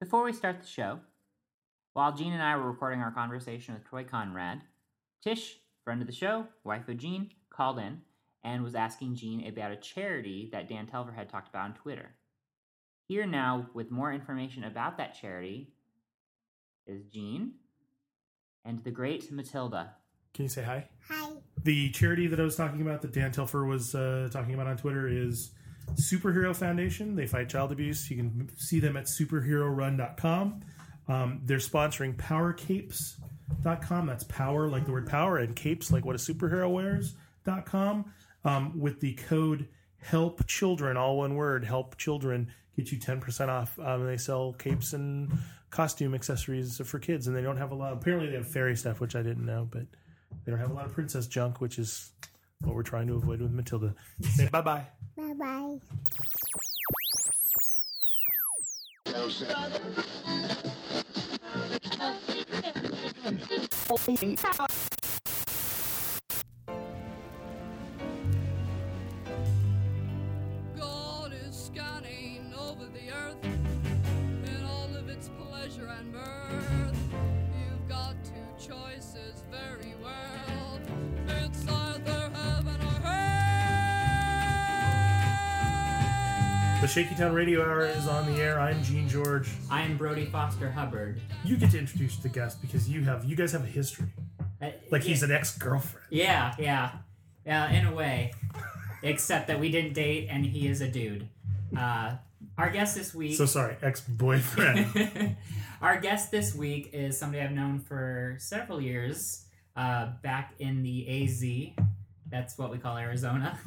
Before we start the show, while Gene and I were recording our conversation with Troy Conrad, Tish, friend of the show, wife of Gene, called in and was asking Gene about a charity that Dan Telfer had talked about on Twitter. Here now with more information about that charity is Gene and the great Matilda. Can you say hi? Hi. The charity that I was talking about that Dan Telfer was talking about on Twitter is Superhero Foundation. They fight child abuse. You can see them at superherorun.com. They're sponsoring powercapes.com. That's power, like the word power, and capes, like what a superhero wears.com. With the code HELPCHILDREN, all one word, HELPCHILDREN, get you 10% off. They sell capes and costume accessories for kids, and they don't have a lot. Apparently they have fairy stuff, which I didn't know, but they don't have a lot of princess junk, which is what we're trying to avoid with Matilda. Say bye-bye. Bye-bye. God is scanning over the earth in all of its pleasure and mirth. You've got two choices very well. It's either heaven or hell. The Shaky Town Radio Hour is on the air. I'm Gene George. I'm Brody Foster Hubbard. You get to introduce the guest because you guys have a history. Like he's an ex-girlfriend. Yeah, in a way. Except that we didn't date and he is a dude. Our guest this week... So sorry, ex-boyfriend. Our guest this week is somebody I've known for several years, back in the AZ. That's what we call Arizona.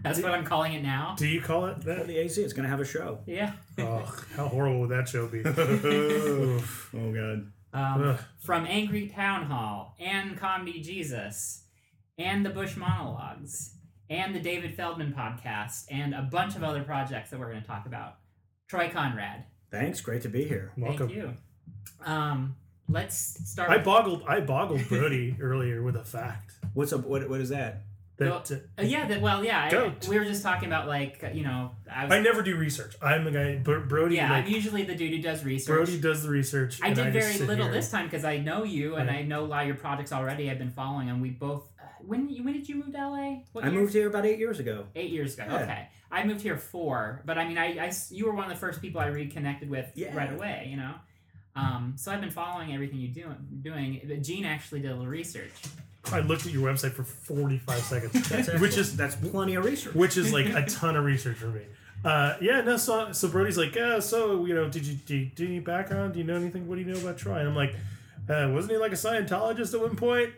That's what I'm calling it now. Do you call it that? Well, the AC is going to have a show. Yeah. Oh, how horrible would that show be? Oh, God. From Angry Town Hall, and Comedy Jesus, and the Bush monologues, and the David Feldman podcast, and a bunch of other projects that we're going to talk about. Troy Conrad. Thanks. Great to be here. Welcome. Thank you. Let's start. I boggled Brody earlier with a fact. What's up? What is that? We were just talking about, like, you know... I never do research. I'm the guy... Brody... Yeah, I'm usually the dude who does research. Brody does the research. I did very little this time because I know you, and I know a lot of your projects already. I've been following them. We both... When did you move to L.A.? Moved here about 8 years ago. 8 years ago, yeah. Okay. I moved here 4, but I mean, you were one of the first people I reconnected with right away, you know? So I've been following everything you're doing. Gene actually did a little research. I looked at your website for 45 seconds, that's plenty of research. Which is like a ton of research for me. So Brody's like, you know, did you do any background? Do you know anything? What do you know about Troy? And I'm like, wasn't he like a Scientologist at one point?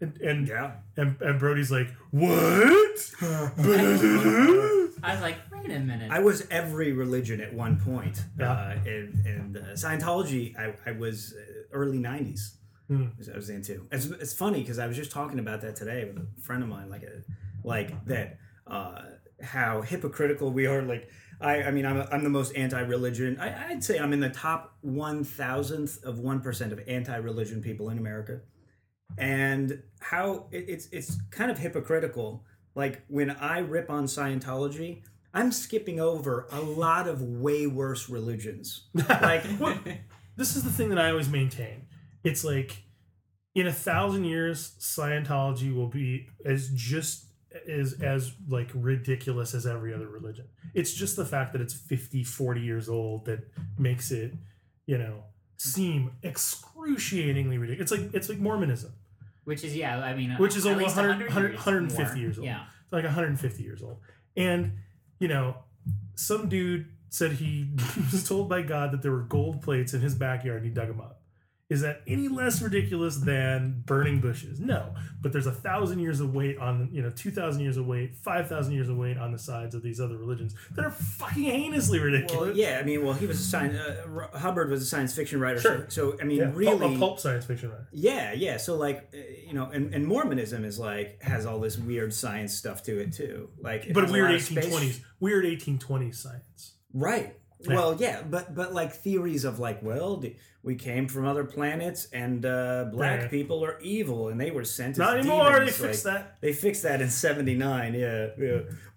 And Brody's like, what? I was like, wait a minute. I was every religion at one point, and Scientology. I was early 90s. I was into. It's funny because I was just talking about that today with a friend of mine, how hypocritical we are. Like, I mean, I'm the most anti-religion. I'd say I'm in the top 1,000th of 1% of anti-religion people in America, and how it's kind of hypocritical. Like when I rip on Scientology, I'm skipping over a lot of way worse religions. Like, this is the thing that I always maintain. It's like, in 1,000 years, Scientology will be as like ridiculous as every other religion. It's just the fact that it's 50, 40 years old that makes it, you know, seem excruciatingly ridiculous. It's like Mormonism. Which is, which is over 150 years old. Yeah. It's like 150 years old. And, you know, some dude said he was told by God that there were gold plates in his backyard and he dug them up. Is that any less ridiculous than burning bushes? No, but there's 1,000 years of weight on, 2,000 years of weight, 5,000 years of weight on the sides of these other religions that are fucking heinously ridiculous. Well, yeah, I mean, he was Hubbard was a science fiction writer, sure. So I mean, really, pulp science fiction writer. Yeah. So like, and Mormonism is like has all this weird science stuff to it too, like but weird 1820s science, right? Yeah. Well, yeah, but like theories of like, well, we came from other planets and black people are evil and they were sent as not anymore. Demons. They fixed that. They fixed that in '79. Yeah.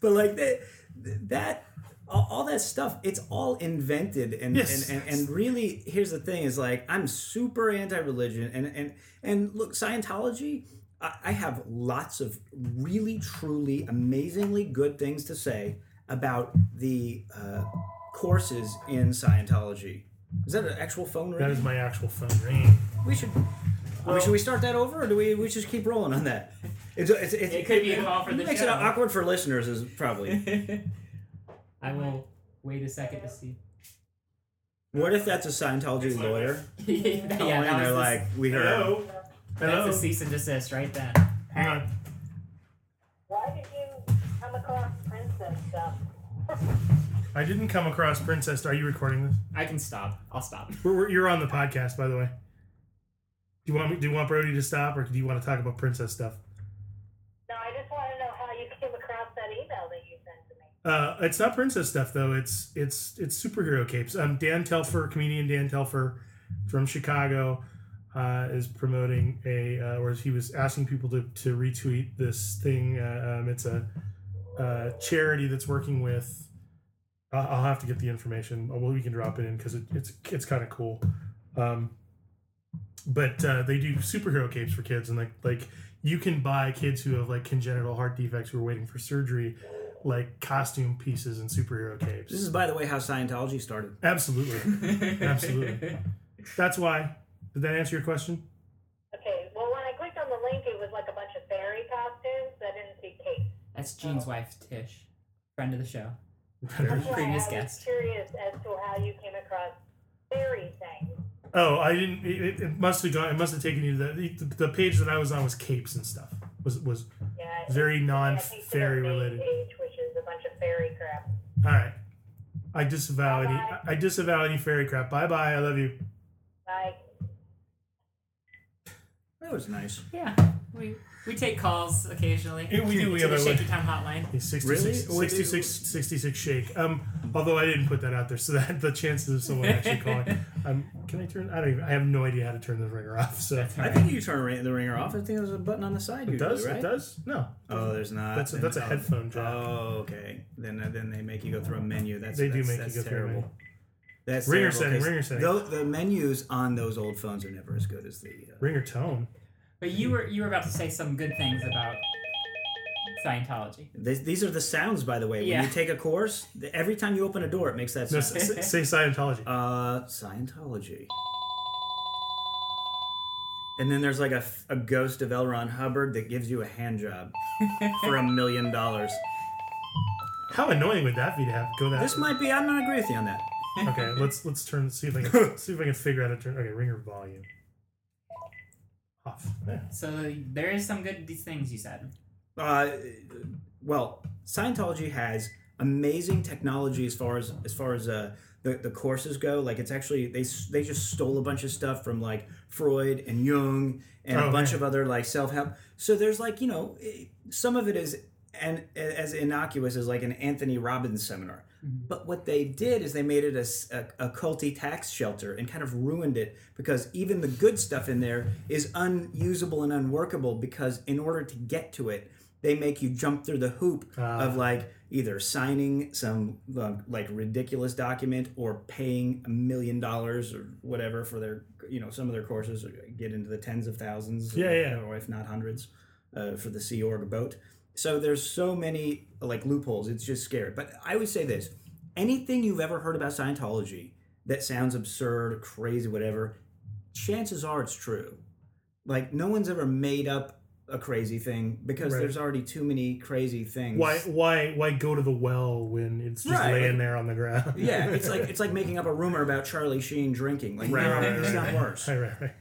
But like that all that stuff, it's all invented. And, yes. And really, here's the thing is like, I'm super anti-religion. And look, Scientology, I have lots of really, truly, amazingly good things to say about the courses in Scientology. Is that an actual phone ring? That is my actual phone ring. We should... Well, should we start that over, or do we just keep rolling on that? It could be a call for the show. It makes it awkward for listeners, is probably. I will wait a second to see. What if that's a Scientology lawyer? Yeah, and they're like, we heard. Hello. Hello. That's a cease and desist right then. Hang on. Why did you come across princess stuff? I didn't come across princess. Are you recording this? I can stop. I'll stop. You're on the podcast, by the way. Do you want Brody to stop, or do you want to talk about princess stuff? No, I just want to know how you came across that email that you sent to me. It's not princess stuff though. It's superhero capes. Comedian Dan Telfer from Chicago, is promoting or he was asking people to retweet this thing. It's a charity that's working with. I'll have to get the information. Well, we can drop it in because it's kind of cool. But they do superhero capes for kids, and like you can buy kids who have like congenital heart defects who are waiting for surgery, like costume pieces and superhero capes. This is, by the way, how Scientology started. Absolutely, absolutely. That's why. Did that answer your question? Okay. Well, when I clicked on the link, it was like a bunch of fairy costumes. I didn't see capes. That's Gene's wife, Tish, friend of the show, previous guest. I was curious as to how you came across fairy things. Oh, I didn't. It must have gone. It must have taken you to the page that I was on was capes and stuff. Was very non fairy related. Page, which is a bunch of fairy crap. All right, I disavow any. I disavow any fairy crap. Bye bye. I love you. Bye. That was nice. Yeah, we take calls occasionally. We do. We have a Shaky Time hotline. 66 shake. Although I didn't put that out there, so that the chances of someone actually calling. Can I turn? I have no idea how to turn the ringer off. So right. I think you turn the ringer off. I think there's a button on the side. It does. No. Oh, there's not. That's a headphone jack. Oh, okay. Then they make you go through a menu. That's terrible. Through a menu. That's ringer setting. Ringer setting. The menus on those old phones are never as good as the ringer tone. But you were about to say some good things about Scientology. These are the sounds, by the way. Yeah. When you take a course, every time you open a door, it makes that sound. No, say Scientology. Scientology. And then there's like a ghost of L. Ron Hubbard that gives you a hand job for $1 million. How annoying would that be to have go that? This might be. I'm not agree with you on that. Okay, let's turn. See if I can figure out how to turn. Okay, ringer volume off. Yeah. So there is some good things you said. Well, Scientology has amazing technology as far as the courses go. Like, it's actually they just stole a bunch of stuff from like Freud and Jung and a bunch of other like self-help. So there's like, you know, some of it is as innocuous as like an Anthony Robbins seminar. But what they did is they made it a culty tax shelter and kind of ruined it, because even the good stuff in there is unusable and unworkable, because in order to get to it, they make you jump through the hoop of like either signing some like ridiculous document or paying $1 million or whatever for their, you know, some of their courses get into the tens of thousands, or if not hundreds, for the Sea Org boat. So there's so many like loopholes. It's just scary. But I would say this: anything you've ever heard about Scientology that sounds absurd, crazy, whatever, chances are it's true. Like, no one's ever made up a crazy thing, because there's already too many crazy things. Why go to the well when it's just laying there on the ground? Yeah, it's like making up a rumor about Charlie Sheen drinking. Like, it's not worse. Right.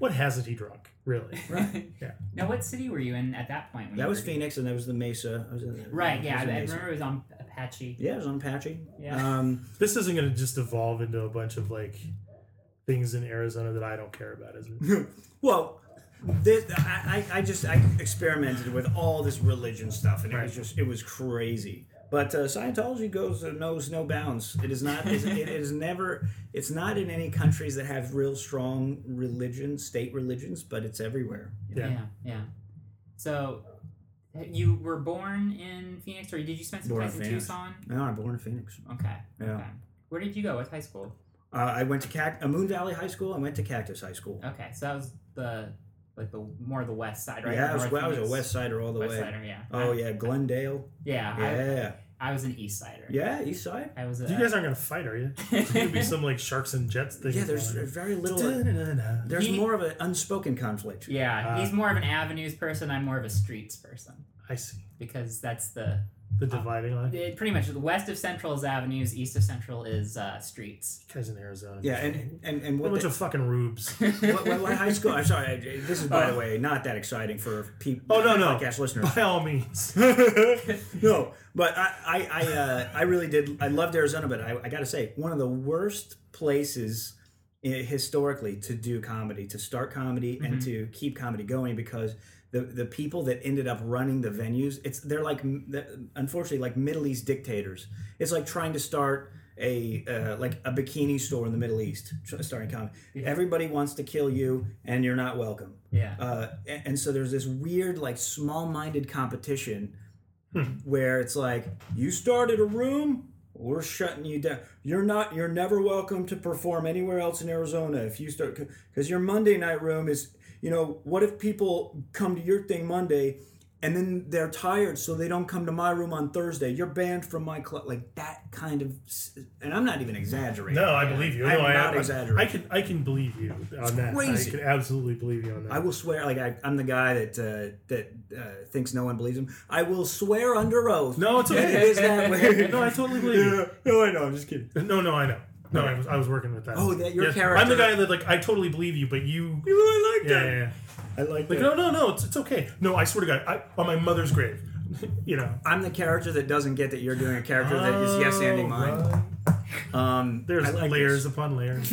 What hasn't he drunk? Really? Right. Yeah. Now, what city were you in at that point? That was Phoenix, and that was the Mesa. I remember it was on Apache. Yeah, it was on Apache. Yeah. This isn't going to just evolve into a bunch of, like, things in Arizona that I don't care about, is it? Well, I experimented with all this religion stuff, and it was crazy. But Scientology knows no bounds. It is not. It's not in any countries that have real strong religion, state religions, but it's everywhere. You know? Yeah. So You were born in Phoenix, or did you spend some time in Tucson? No, I'm born in Phoenix. Okay. Yeah. Okay. Where did you go? What high school? I went to Moon Valley High School. I went to Cactus High School. Okay, so that was the more of the west side, right? Yeah, I was a west sider all the way. West sider, yeah. Oh yeah, Glendale. Yeah. I was an east sider. Yeah, east side. I was. You guys aren't gonna fight, are you? It's gonna be some like Sharks and Jets thing. Yeah, there's very little. There's more of an unspoken conflict. Yeah, he's more of an Avenues person. I'm more of a Streets person. I see. Because that's the dividing line. Pretty much, the west of Central is Avenues, east of Central is Streets. Guys in Arizona. Yeah, and what a bunch of fucking rubes. What high school? I'm sorry. This is by the way not that exciting for people. Oh no, podcast listeners. By all means. No. But I really did. I loved Arizona, but I got to say, one of the worst places historically to do comedy, to start comedy, mm-hmm. and to keep comedy going, because the people that ended up running the venues, they're like, unfortunately, like Middle East dictators. It's like trying to start a bikini store in the Middle East, starting comedy. Yeah. Everybody wants to kill you, and you're not welcome. Yeah. And so there's this weird like small-minded competition. Where it's like, you started a room, we're shutting you down. You're never welcome to perform anywhere else in Arizona if you start, because your Monday night room is, what if people come to your thing Monday and then they're tired, so they don't come to my room on Thursday? You're banned from my club. Like that kind of, and I'm not even exaggerating. No, I believe you. I'm not exaggerating. I can believe you on that. Crazy. I can absolutely believe you on that. I will swear, like I'm the guy that thinks no one believes him. I will swear under oath. No, it's okay. It is that way. No, I totally believe you. No, I know. I'm just kidding. No, I know. No, I was working with that. Oh, that your character. I'm the guy that like I totally believe you, but you. You really like that. Yeah, yeah. I like it. No, it's okay. No, I swear to God, on my mother's grave, I'm the character that doesn't get that you're doing a character that is yes and mine. There's like layers upon layers.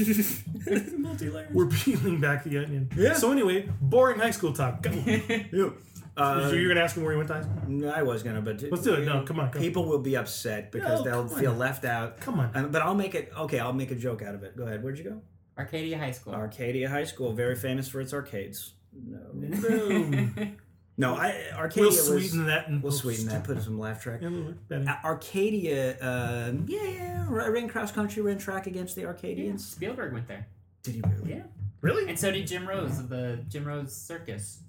Multi-layers. We're peeling back the onion. Yeah. So anyway, boring high school talk. Go. You were going to ask me where you went to high school? I was going to, but... Let's do it. No, come on. People will be upset because they'll feel left out. Come on. But I'll make a joke out of it. Go ahead. Where'd you go? Arcadia High School. Arcadia High School, very famous for its arcades. No. No, Arcadia. We'll sweeten that. Put in some laugh track. Arcadia. Yeah. I ran cross country, ran track against the Arcadians. Yeah, Spielberg went there. Did he really? Yeah. Really? And so did Jim Rose of the Jim Rose Circus.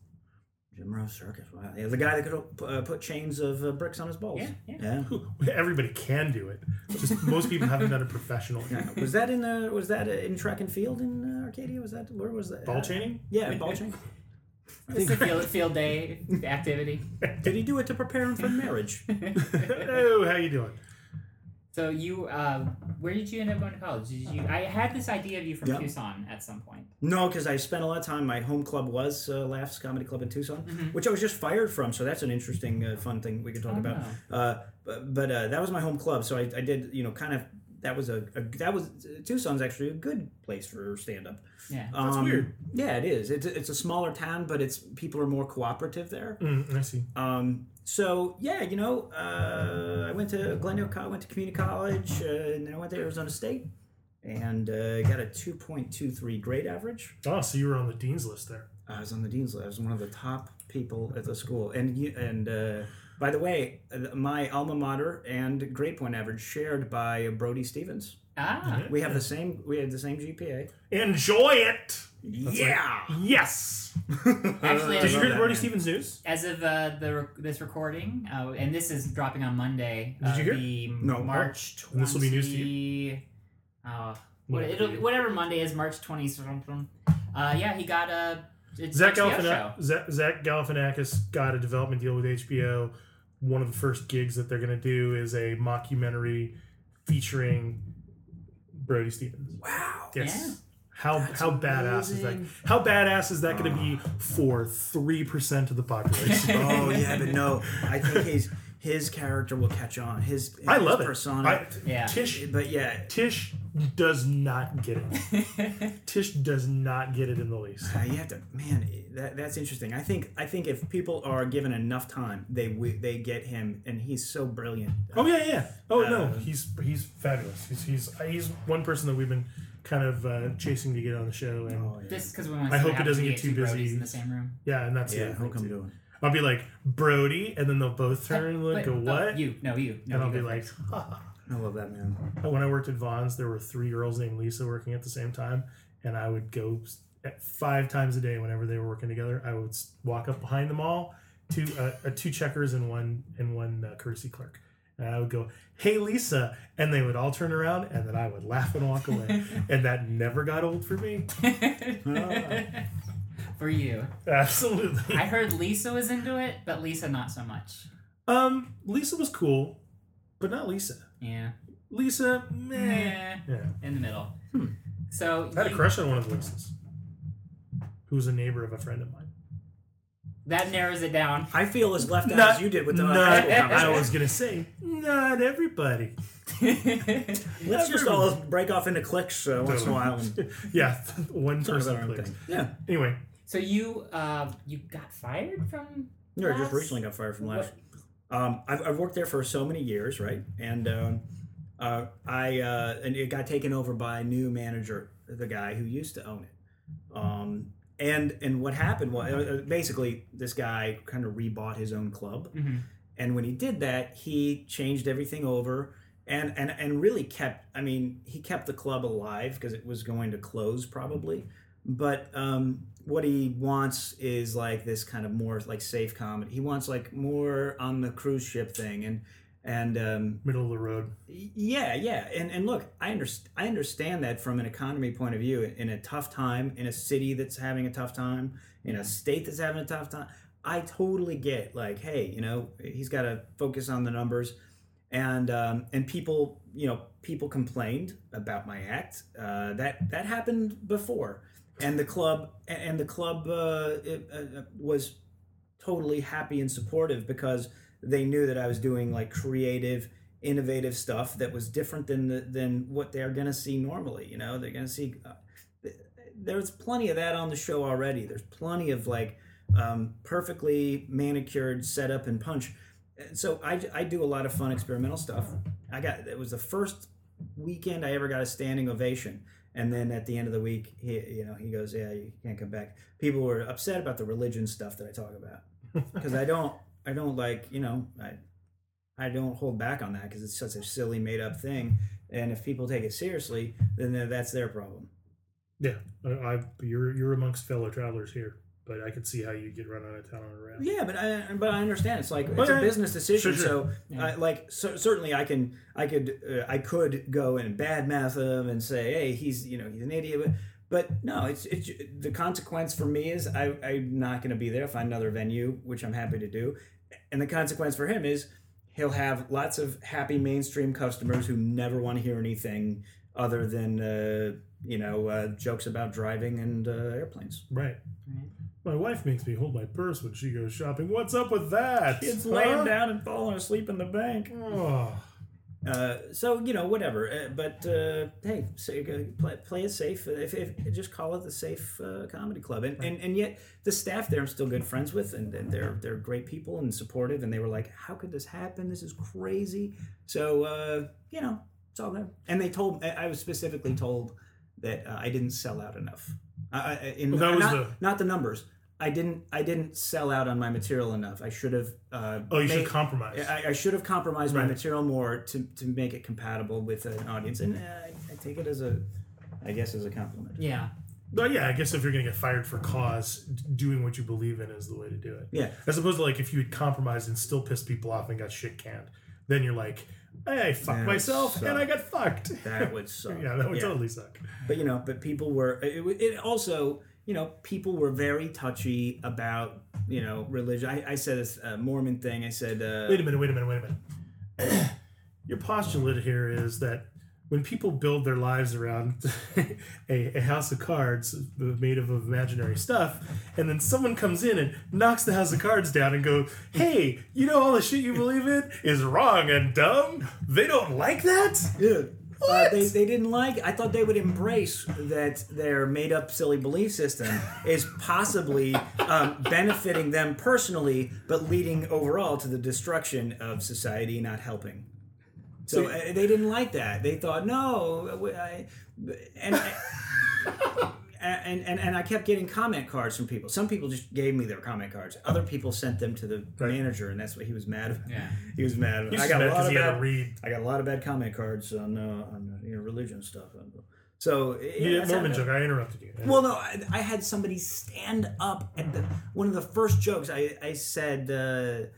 Jim Rose Circus. Wow. Yeah, the guy that could put chains of bricks on his balls. Yeah. Everybody can do it. Just most people haven't done it professionally. Yeah. Was that in track and field in Arcadia? Where was that? Ball chaining? Yeah, ball chaining. It's a field day activity. Did he do it to prepare him for marriage? Oh, how you doing? So you, where did you end up going to college? I had this idea of you from Tucson at some point. No, because I spent a lot of time. My home club was Laughs Comedy Club in Tucson, mm-hmm. which I was just fired from. So that's an interesting, fun thing we could talk about. No. But that was my home club. So I did, kind of. Tucson's actually a good place for stand-up. Yeah, that's weird. Yeah, it is. It's a smaller town, but people are more cooperative there. I see. I went to Glendale College, went to community college, and then I went to Arizona State, and got a 2.23 grade average. Oh, so you were on the dean's list there. I was on the dean's list. I was one of the top people at the school, and by the way, my alma mater and grade point average shared by Brody Stevens. Ah, we have the same. We had the same GPA. Enjoy it. That's yeah. Right. Yes. Actually, did you hear the Brody Stevens news? As of this recording, and this is dropping on Monday. Did you hear? No. March 20. This will be news to you. Whatever Monday is, March 20 something. Yeah, he got a. Zach Galifianakis got a development deal with HBO. One of the first gigs that they're going to do is a mockumentary featuring Brody Stevens. Wow. Yes. Yeah. How badass is that? How badass is that going to be for 3% of the population? Oh, yeah, but no. I think his character will catch on. I love persona. Tish, but yeah. Tish does not get it. Tish does not get it in the least. You have to, man. That's interesting. I think if people are given enough time, they get him, and he's so brilliant. Oh yeah. Oh no, he's fabulous. He's one person that we've been kind of chasing to get on the show. And just because we want to I hope it doesn't get too busy. In the same room. Yeah, and that's it. How come doing? I'll be like, Brody, and then they'll both turn and like, what? No, you. And I'll be like, ha. I love that, man. When I worked at Vaughn's, there were three girls named Lisa working at the same time, and I would go at 5 times a day whenever they were working together. I would walk up behind them all, two checkers and one courtesy clerk. And I would go, hey, Lisa. And they would all turn around, and then I would laugh and walk away. And that never got old for me. For you. Absolutely. I heard Lisa was into it, but Lisa not so much. Lisa was cool, but not Lisa. Yeah. Lisa, meh. Yeah. In the middle. So I had a crush on one of the Lisas, who was a neighbor of a friend of mine. That narrows it down. I feel as left out as you did with the I was going to say, not everybody. Let's just all break off into cliques once in a while. Yeah, one person cliques. Yeah. Anyway. So you got fired from No, I just recently got fired from last. I've worked there for so many years, right? And and it got taken over by a new manager, the guy who used to own it. And what happened was, basically, this guy kind of rebought his own club. Mm-hmm. And when he did that, he changed everything over and really kept the club alive because it was going to close probably. But what he wants is like this kind of more like safe comedy. He wants like more on the cruise ship thing and middle of the road. Yeah. And look, I understand that from an economy point of view, in a tough time, in a city that's having a tough time, in a state that's having a tough time. I totally get like, hey, he's got to focus on the numbers. And people, people complained about my act. That happened before. And the club was totally happy and supportive because they knew that I was doing like creative, innovative stuff that was different than what they're gonna see normally. They're gonna see. There's plenty of that on the show already. There's plenty of like perfectly manicured setup and punch. So I do a lot of fun experimental stuff. It was the first weekend I ever got a standing ovation. And then at the end of the week, he goes, yeah, you can't come back. People were upset about the religion stuff that I talk about because I don't like, I don't hold back on that because it's such a silly made up thing. And if people take it seriously, then that's their problem. Yeah, you're amongst fellow travelers here, but I could see how you get run out of town on a rail. Yeah, but I understand it's like it's a business decision. Sure. So yeah. Certainly I could go and badmouth him and say, hey, he's an idiot. But no, it's the consequence for me is I'm not going to be there. Find another venue, which I'm happy to do. And the consequence for him is he'll have lots of happy mainstream customers who never want to hear anything other than jokes about driving and airplanes. Right. My wife makes me hold my purse when she goes shopping. What's up with that? It's laying down and falling asleep in the bank. Oh. Whatever. Hey, so play it safe. If just call it the Safe Comedy Club. And yet the staff there I'm still good friends with, and they're great people and supportive. And they were like, how could this happen? This is crazy. So, it's all there. And I was specifically told that I didn't sell out enough. Not the numbers. I didn't sell out on my material enough. I should have. You should compromise. I should have compromised my material more to make it compatible with an audience, and I take it as a compliment. Yeah. But yeah, I guess if you're going to get fired for cause, doing what you believe in is the way to do it. Yeah. As opposed to like if you had compromised and still pissed people off and got shit canned, then you're like, I fucked myself and I got fucked. That would suck. Yeah, that would totally suck. But people were. It also. People were very touchy about, religion. I said this Mormon thing. I said... Wait a minute. Your postulate here is that when people build their lives around a house of cards made of imaginary stuff, and then someone comes in and knocks the house of cards down and goes, hey, all the shit you believe in is wrong and dumb? They don't like that? Yeah. They didn't like it. I thought they would embrace that their made-up silly belief system is possibly benefiting them personally, but leading overall to the destruction of society, not helping. So they didn't like that. They thought, no. and I kept getting comment cards from people. Some people just gave me their comment cards. Other people sent them to the manager, and that's what he was mad about. Yeah. He was mad about. I got a lot of bad comment cards on religion stuff. So you did Mormon joke. I interrupted you. Well, no, I had somebody stand up at one of the first jokes. I said.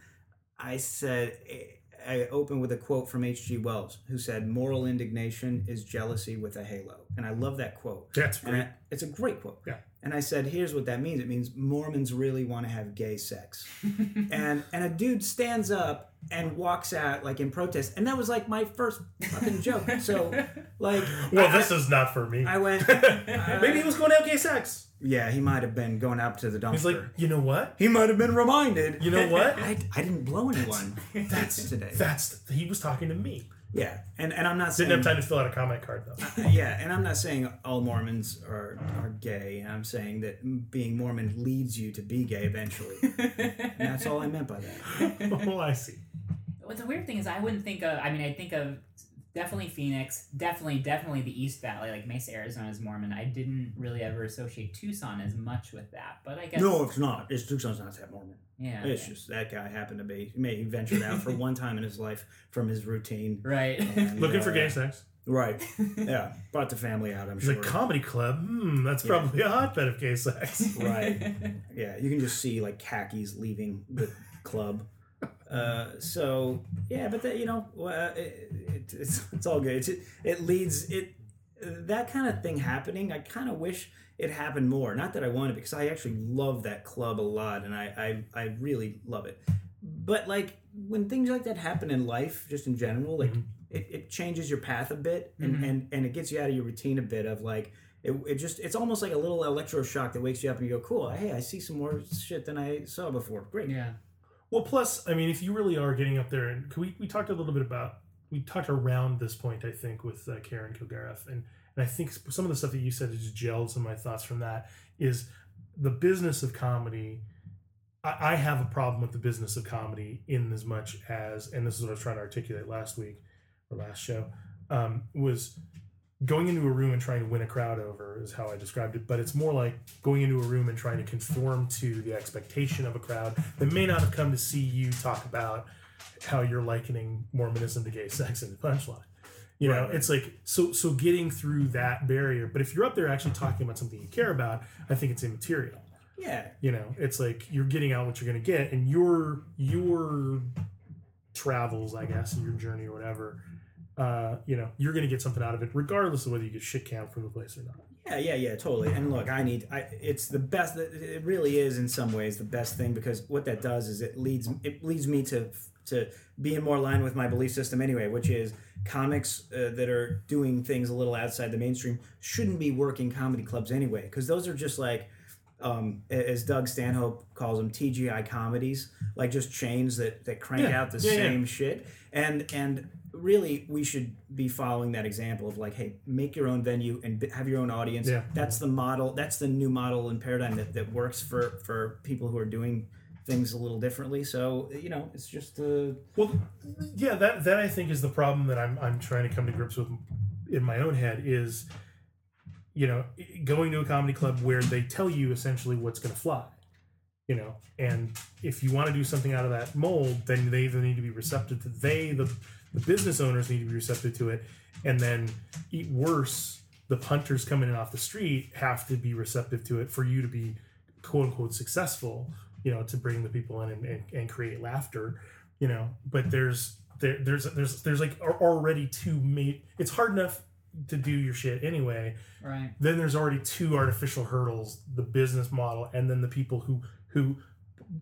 I opened with a quote from H.G. Wells, who said, "Moral indignation is jealousy with a halo." And I love that quote. That's great. It's a great quote. Yeah. And I said, here's what that means. It means Mormons really want to have gay sex. and a dude stands up and walks out like in protest. And that was like my first fucking joke. So like... Well, this is not for me. I went... maybe he was going to have gay sex. Yeah, he might have been going up to the dumpster. He's like, you know what? He might have been reminded. You know what? I didn't blow anyone. That's today. He was talking to me. Yeah, and I'm not saying... Didn't have time to fill out a comment card, though. Yeah, and I'm not saying all Mormons are gay. I'm saying that being Mormon leads you to be gay eventually. And that's all I meant by that. Oh, I see. Well, the weird thing is I wouldn't think of... I mean, I'd think of... Definitely Phoenix, definitely the East Valley, like Mesa, Arizona is Mormon. I didn't really ever associate Tucson as much with that, but I guess... No, it's not. Tucson's not that Mormon. Yeah. It's just that guy happened to be, he ventured out for one time in his life from his routine. Right. And, looking for gay sex. Right. Yeah. Brought the family out, I'm sure. It's a comedy club. That's probably a hotbed of gay sex. Right. Yeah. You can just see like khakis leaving the club. So yeah, but that, it's all good. That kind of thing happening. I kind of wish it happened more. Not that I wanted, because I actually love that club a lot, and I really love it. But like when things like that happen in life, just in general, like it changes your path a bit, and it gets you out of your routine a bit of like. It's almost like a little electroshock that wakes you up and you go, cool. Hey, I see some more shit than I saw before. Great. Yeah. Well, plus, I mean, if you really are getting up there, and we talked a little bit about, we talked around this point, I think, with Karen Kilgariff, and I think some of the stuff that you said just gelled some of my thoughts from that, is the business of comedy, I have a problem with the business of comedy in as much as, and this is what I was trying to articulate last week, or last show, was going into a room and trying to win a crowd over is how I described it, but it's more like going into a room and trying to conform to the expectation of a crowd that may not have come to see you talk about how you're likening Mormonism to gay sex in the punchline. You know, it's like, so getting through that barrier, but if you're up there actually talking about something you care about, I think it's immaterial. Yeah. You know, it's like you're getting out what you're going to get, and your travels, I guess, and your journey or whatever, you're going to get something out of it, regardless of whether you get shit canned from the place or not. Yeah, totally. And look, it's the best. It really is in some ways the best thing, because what that does is it leads me to be in more line with my belief system anyway, which is comics that are doing things a little outside the mainstream shouldn't be working comedy clubs anyway, because those are just like, as Doug Stanhope calls them, TGI comedies, like just chains that crank out the same shit. And really, we should be following that example of like, hey, make your own venue and have your own audience. Yeah. That's the model. That's the new model and paradigm that works for people who are doing things a little differently. So, it's just that I think is the problem that I'm trying to come to grips with in my own head is, going to a comedy club where they tell you essentially what's going to fly. And if you want to do something out of that mold, then they either need to be receptive to the business owners need to be receptive to it, and then eat worse, the punters coming in off the street have to be receptive to it for you to be quote unquote successful, to bring the people in and create laughter, but there's like already it's hard enough to do your shit anyway. Right. Then there's already two artificial hurdles, the business model, and then the people who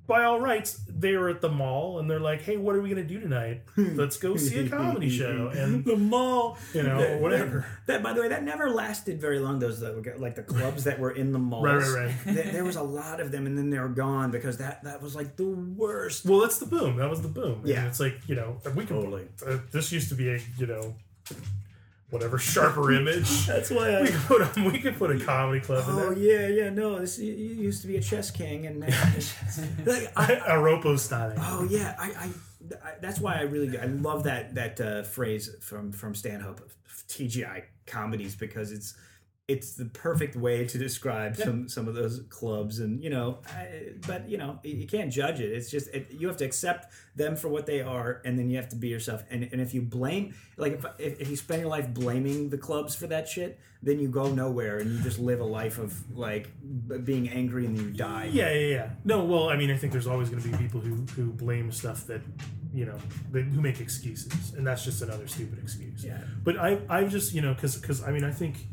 by all rights, they were at the mall and they're like, hey, what are we going to do tonight? Let's go see a comedy show. And the mall, whatever. By the way, that never lasted very long. Those like the clubs that were in the malls. Right. There was a lot of them, and then they were gone because that was like the worst. Well, that's the boom. That was the boom. Yeah. And it's like, we can totally. This used to be a, whatever sharper image. That's why we could put a comedy club in there. Oh yeah, no. This used to be a Chess King, and like Aropo style. Oh yeah, I that's why I really do. I love that phrase from Stanhope, TGI comedies, because it's it's the perfect way to describe some of those clubs. And, you know, but, you know, you can't judge it. It's just, you have to accept them for what they are, and then you have to be yourself. And if you blame, like, if you spend your life blaming the clubs for that shit, then you go nowhere and you just live a life of, like, being angry and you die. Yeah. No, well, I mean, I think there's always going to be people who blame stuff that, you know, who make excuses. And that's just another stupid excuse. Yeah. But I've just, you know, because, I mean, I think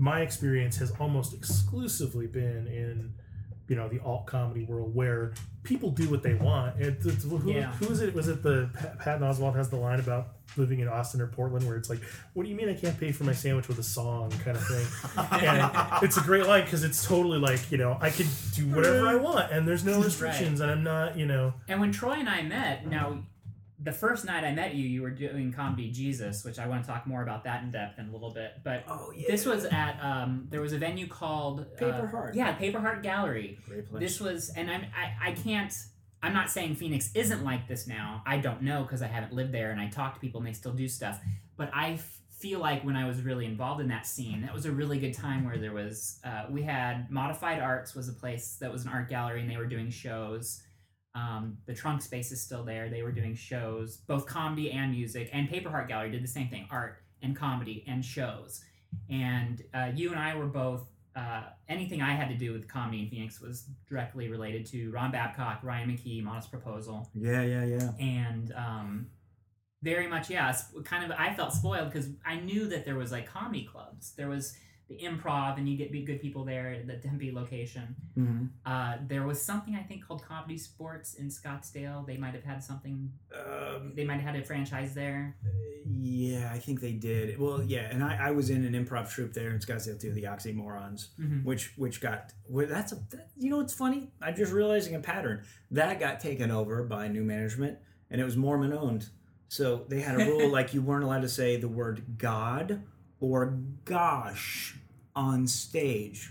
my experience has almost exclusively been in, you know, the alt comedy world where people do what they want. And who is it? Was it the Patton Oswalt has the line about living in Austin or Portland where it's like, what do you mean I can't pay for my sandwich with a song kind of thing? And it's a great line because it's totally like, you know, I could do whatever I want and there's no restrictions and I'm not, you know. And when Troy and I met, now the first night I met you, you were doing Comedy Jesus, which I want to talk more about that in depth in a little bit. But this was at, there was a venue called Paper Heart. Yeah, Paper Heart Gallery. Great place. This was, and I'm not saying Phoenix isn't like this now. I don't know because I haven't lived there and I talk to people and they still do stuff. But I feel like when I was really involved in that scene, that was a really good time where there was, we had Modified Arts was a place that was an art gallery and they were doing shows. The Trunk Space is still there. They were doing shows, both comedy and music, and Paper Heart Gallery did the same thing, art and comedy and shows. And you and I were both, anything I had to do with comedy in Phoenix was directly related to Ron Babcock, Ryan McKee, Modest Proposal. Yeah. And very much, kind of I felt spoiled because I knew that there was like comedy clubs. There was the Improv, and you get good people there at the Tempe location. Mm-hmm. There was something I think called Comedy Sports in Scottsdale. They might have had something. They might have had a franchise there. Yeah, I think they did. Well, yeah, and I was in an improv troupe there in Scottsdale too, the Oxymorons, mm-hmm. which got you know what's funny? I'm just realizing a pattern that got taken over by new management, and it was Mormon owned. So they had a rule like you weren't allowed to say the word God or gosh on stage.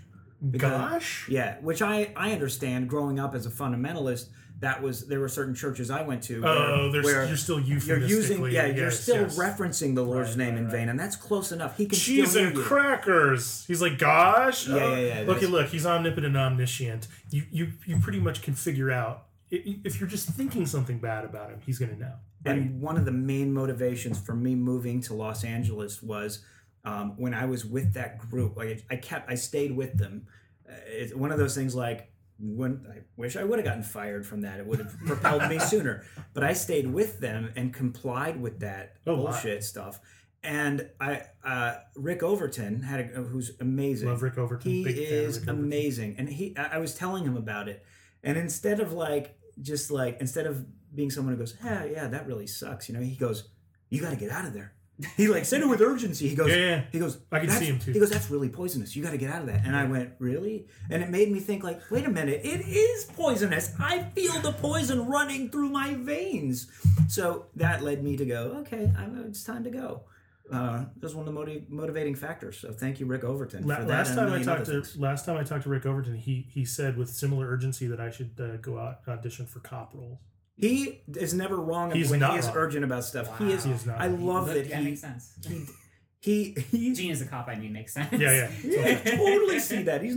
Because, gosh? Yeah, which I understand growing up as a fundamentalist, that was, there were certain churches I went to where you're still euphemistically referencing the Lord's name in vain, and that's close enough. He can cheese still and crackers. He's like, gosh. Yeah. Look, he's omnipotent and omniscient. You pretty much can figure out if you're just thinking something bad about him, he's going to know. Right? And one of the main motivations for me moving to Los Angeles was when I was with that group, like I stayed with them. It's one of those things like, I wish I would have gotten fired from that. It would have propelled me sooner. But I stayed with them and complied with that bullshit stuff. And Rick Overton who's amazing. Love Rick Overton. He is amazing, and I was telling him about it. And instead of being someone who goes, yeah, that really sucks, you know, he goes, you got to get out of there. He like said it with urgency. He goes, yeah. He goes, I can see him too. He goes, that's really poisonous. You got to get out of that. And I went, really? And it made me think like, wait a minute, it is poisonous. I feel the poison running through my veins. So that led me to go, okay, it's time to go. That was one of the motivating factors. So thank you, Rick Overton. For that. Last time I talked to Rick Overton, he said with similar urgency that I should go out and audition for cop roles. He is never wrong when he is urgent about stuff. Wow. He is not. I love that. That makes sense. He Gene is a cop. I mean, makes sense. Yeah. I totally see that. He's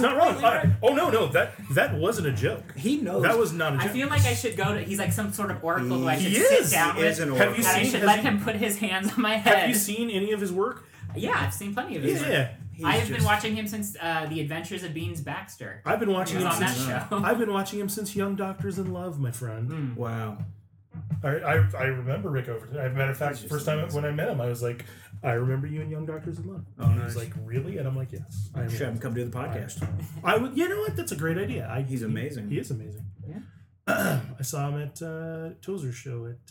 not wrong. Right. Oh no, that wasn't a joke. He knows that was not a joke. I feel like I should go to. He's like some sort of oracle who I should sit down with. An oracle. I should let him put his hands on my head. Have you seen any of his work? Yeah, I've seen plenty of his work. Yeah. I've been watching him since The Adventures of Beans Baxter. I've been watching him since that show. I've been watching him since Young Doctors in Love, my friend. Mm. Wow. I remember Rick Overton. As a matter of fact, the first time when I met him, I was like, I remember you in Young Doctors in Love. Oh, and he was like, really? And I'm like, yes. I should have him come do the podcast. I would. You know what? That's a great idea. He's amazing. He is amazing. Yeah. I saw him at Tozer's show at,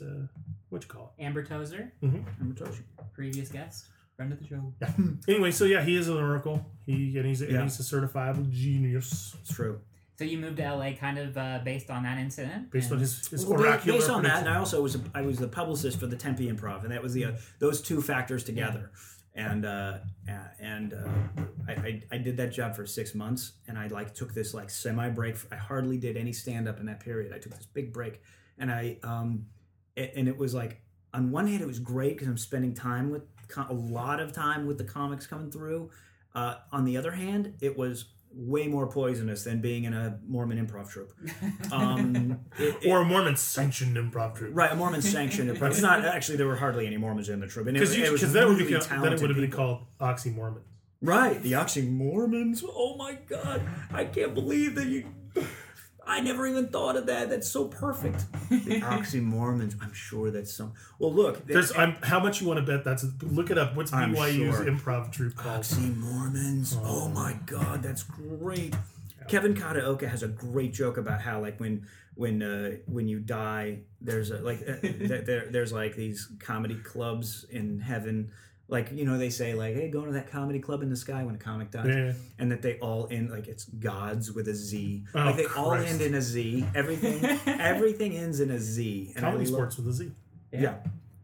what you call it? Amber Tozer. Mm-hmm. Amber Tozer. Previous guest. Friend of the show. Yeah. Anyway, so he is an oracle. He's a certifiable genius. It's true. So you moved to LA kind of based on that incident? Based on his oracular. Based on that, and I also was the publicist for the Tempe Improv, and that was the those two factors together. And I did that job for 6 months, and I took this semi break. I hardly did any stand up in that period. I took this big break, and it was on one hand it was great because I'm spending a lot of time with the comics coming through. On the other hand, it was way more poisonous than being in a Mormon improv troupe. Or a Mormon-sanctioned improv troupe. Right, a Mormon-sanctioned improv troupe. It's not, actually, there were hardly any Mormons in the troupe. Because that would be then it would have been called Oxy-Mormons. Right, the Oxy-Mormons. Oh, my God. I can't believe that you... I never even thought of that. That's so perfect. The Oxy-Mormons. I'm sure that's some... Well, look... how much you want to bet that's... Look it up. What's BYU's improv troupe called? Oxy-Mormons. Oh, my God. That's great. Yeah. Kevin Kataoka has a great joke about how, like, when you die, there's, there's these comedy clubs in heaven... Like, you know, they say, like, hey, go to that comedy club in the sky when a comic dies. Yeah. And that they all end, like, it's gods with a Z. Oh, like, they all end in a Z. Everything ends in a Z. And comedy sports with a Z. Yeah.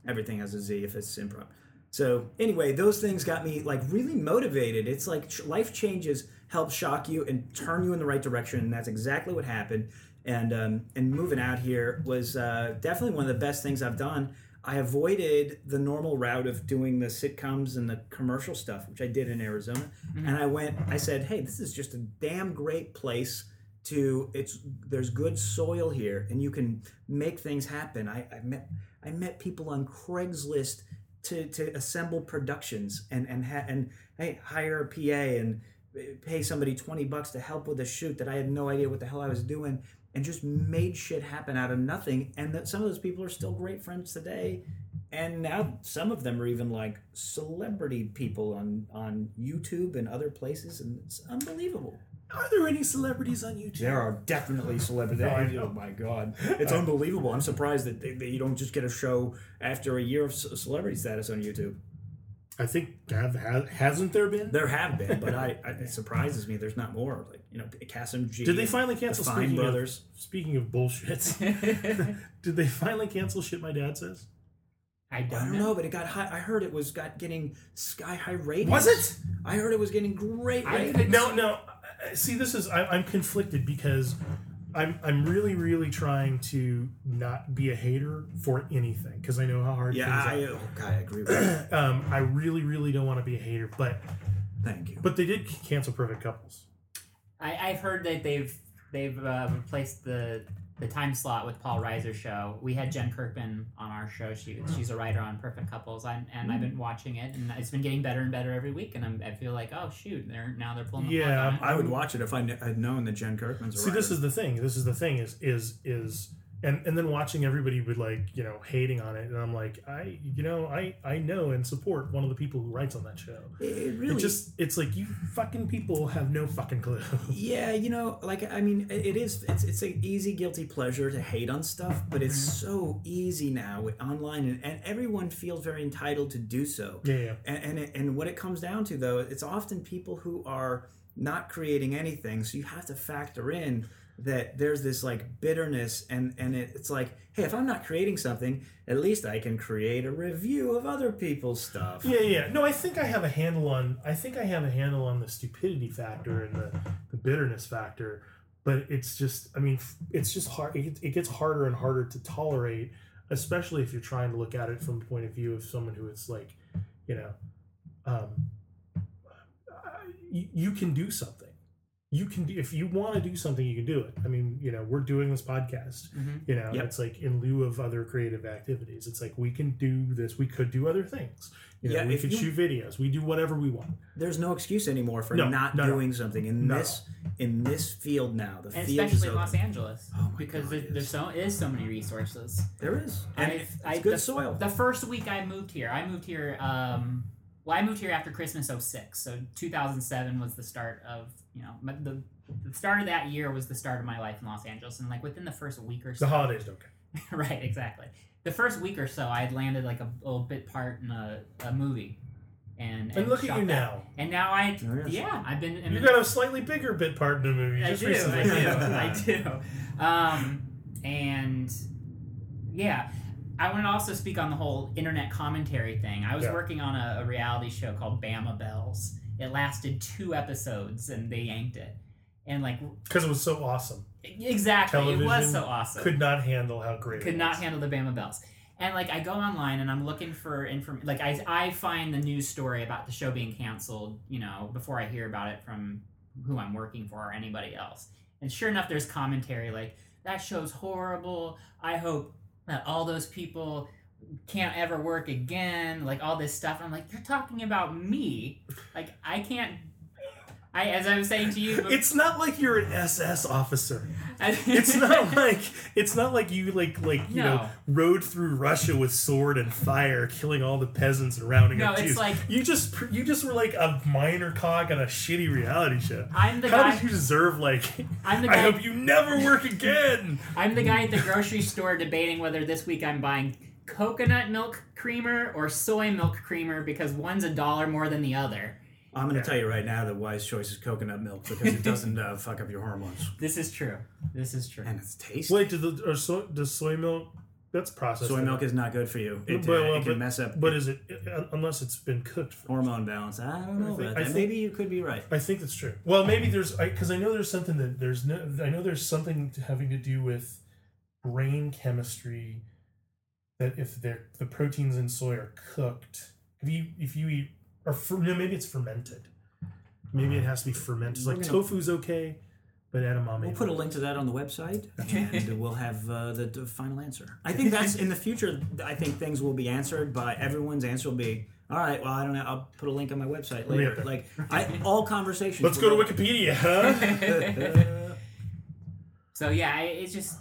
Everything has a Z if it's improv. So, anyway, those things got me, like, really motivated. It's like life changes help shock you and turn you in the right direction. And that's exactly what happened. And moving out here was definitely one of the best things I've done. I avoided the normal route of doing the sitcoms and the commercial stuff, which I did in Arizona. Mm-hmm. And I said, hey, this is just a damn great place there's good soil here and you can make things happen. I met people on Craigslist to assemble productions and hire a PA and pay somebody $20 to help with a shoot that I had no idea what the hell I was doing. And just made shit happen out of nothing. And that some of those people are still great friends today. And now some of them are even like celebrity people on YouTube and other places. And it's unbelievable. Are there any celebrities on YouTube? There are definitely celebrities. Oh, my God. It's unbelievable. I'm surprised that you don't just get a show after a year of celebrity status on YouTube. I think, hasn't there been? There have been, but it surprises me there's not more. Like, you know, Kasim G. Did they finally cancel the Fine Brothers? Speaking of bullshit, did they finally cancel Shit My Dad Says? I don't know, but it got high. I heard it was getting sky-high ratings. Was it? I heard it was getting great ratings. No. See, this is... I'm conflicted because I'm really, really trying to not be a hater for anything because I know how hard things are. I agree with that. I really, really don't want to be a hater, but... Thank you. But they did cancel Perfect Couples. I've heard that they've replaced the time slot with Paul Reiser's show. We had Jen Kirkman on our show. She's a writer on Perfect Couples, and I've been watching it, and it's been getting better and better every week. And I feel like, oh shoot, they're pulling. Yeah, I would watch it if I had known that Jen Kirkman's a writer. See, this is the thing is and then watching everybody with, like, you know, hating on it, and I'm like, I know and support one of the people who writes on that show. It's like, you fucking people have no fucking clue. Yeah, you know, like, I mean, it's an easy guilty pleasure to hate on stuff, but it's so easy now with online, and everyone feels very entitled to do so. Yeah. And what it comes down to, though, it's often people who are not creating anything, so you have to factor in that there's this, like, bitterness, and it's like, hey, if I'm not creating something, at least I can create a review of other people's stuff. Yeah. No, I think I have a handle on the stupidity factor and the bitterness factor, but it's just, I mean, it's just hard. It gets harder and harder to tolerate, especially if you're trying to look at it from the point of view of someone who is, like, you know, you can do something. You can do, if you want to do something, you can do it. I mean, you know, we're doing this podcast, you know, It's like in lieu of other creative activities, it's like, we can do this. We could do other things. You know, we could shoot videos. We do whatever we want. There's no excuse anymore for not doing something in this field now. The and field especially is Los Angeles, because there's so many resources. There is. And it's good soil. The first week I moved here. I moved here after Christmas 2006, so 2007 was the start of, you know, the start of that year was the start of my life in Los Angeles, and, like, within the first week or so... The holidays don't count. Right, exactly. The first week or so, I had landed, like, a little bit part in a movie. And look at you now. And now I've been... You've got a slightly bigger bit part in a movie. I do. I want to also speak on the whole internet commentary thing. I was working on a reality show called Bama Bells. It lasted 2 episodes, and they yanked it. And, like, because it was so awesome. Exactly. Television, it was so awesome. Could not handle the Bama Bells. And, like, I go online and I'm looking for information. Like, I find the news story about the show being canceled, you know, before I hear about it from who I'm working for or anybody else. And sure enough, there's commentary like, that show's horrible. I hope that all those people can't ever work again. Like, all this stuff. And I'm like, you're talking about me. Like, I can't... as I was saying to you, it's not like you're an SS officer. It's not like you know, rode through Russia with sword and fire, killing all the peasants and rounding up Jews. No, it's like you just were like a minor cog on a shitty reality show. I'm the guy. How did you deserve I'm the guy, I hope you never work again. I'm the guy at the grocery store debating whether this week I'm buying coconut milk creamer or soy milk creamer because one's $1 more than the other. I'm going to tell you right now that wise choice is coconut milk because it doesn't fuck up your hormones. This is true. And it's tasty. Wait, does soy milk... That's processed. Soy milk is not good for you. It can mess up. But is it... Unless it's been cooked for hormone balance. I don't know about that. Maybe you could be right. I think that's true. Well, maybe there's... Because I know there's something that... I know there's something having to do with brain chemistry that if the proteins in soy are cooked... If you eat... maybe it's fermented. Maybe it has to be fermented. Like tofu's okay, but edamame. We'll put a link to that on the website, and we'll have the final answer. I think that's in the future. I think things will be answered by everyone's answer will be, all right, well, I don't know. I'll put a link on my website later. Yeah. Like all conversations. Let's go to Wikipedia, huh? So yeah, it's just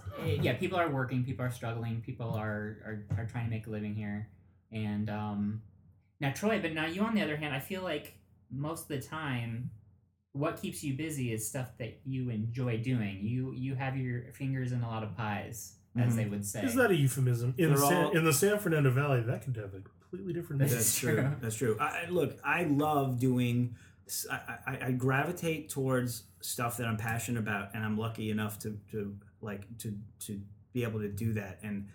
people are working, people are struggling, people are trying to make a living here, and. Now, Troy, but now you, on the other hand, I feel like most of the time, what keeps you busy is stuff that you enjoy doing. You have your fingers in a lot of pies, as they would say. Is that a euphemism? In the San Fernando Valley, that could have a completely different name. That's true. I love doing... I gravitate towards stuff that I'm passionate about, and I'm lucky enough to be able to do that. And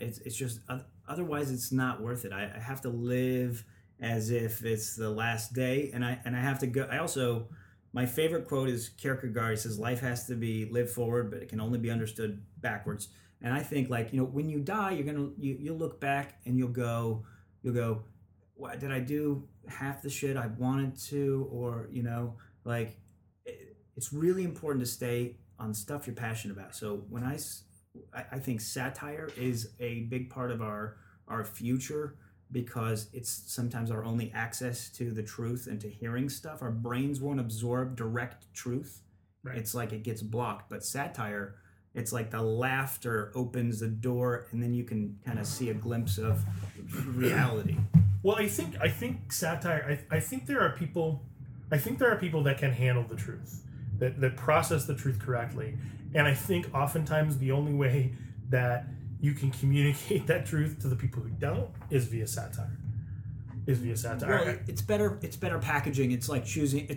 it's just... Otherwise, it's not worth it. I have to live as if it's the last day, and I have to go. I also, my favorite quote is Kierkegaard. He says, "Life has to be lived forward, but it can only be understood backwards." And I think, like, you know, when you die, you'll look back and you'll go, "What did I do? Half the shit I wanted to?" Or, you know, like, it's really important to stay on stuff you're passionate about. So when I think satire is a big part of our future because it's sometimes our only access to the truth and to hearing stuff. Our brains won't absorb direct truth. Right. It's like it gets blocked. But satire, it's like the laughter opens the door and then you can kind of see a glimpse of reality. Well, I think satire, I think there are people that can handle the truth, that process the truth correctly. And I think oftentimes the only way that you can communicate that truth to the people who don't is via satire. Well, it's better packaging. It's like choosing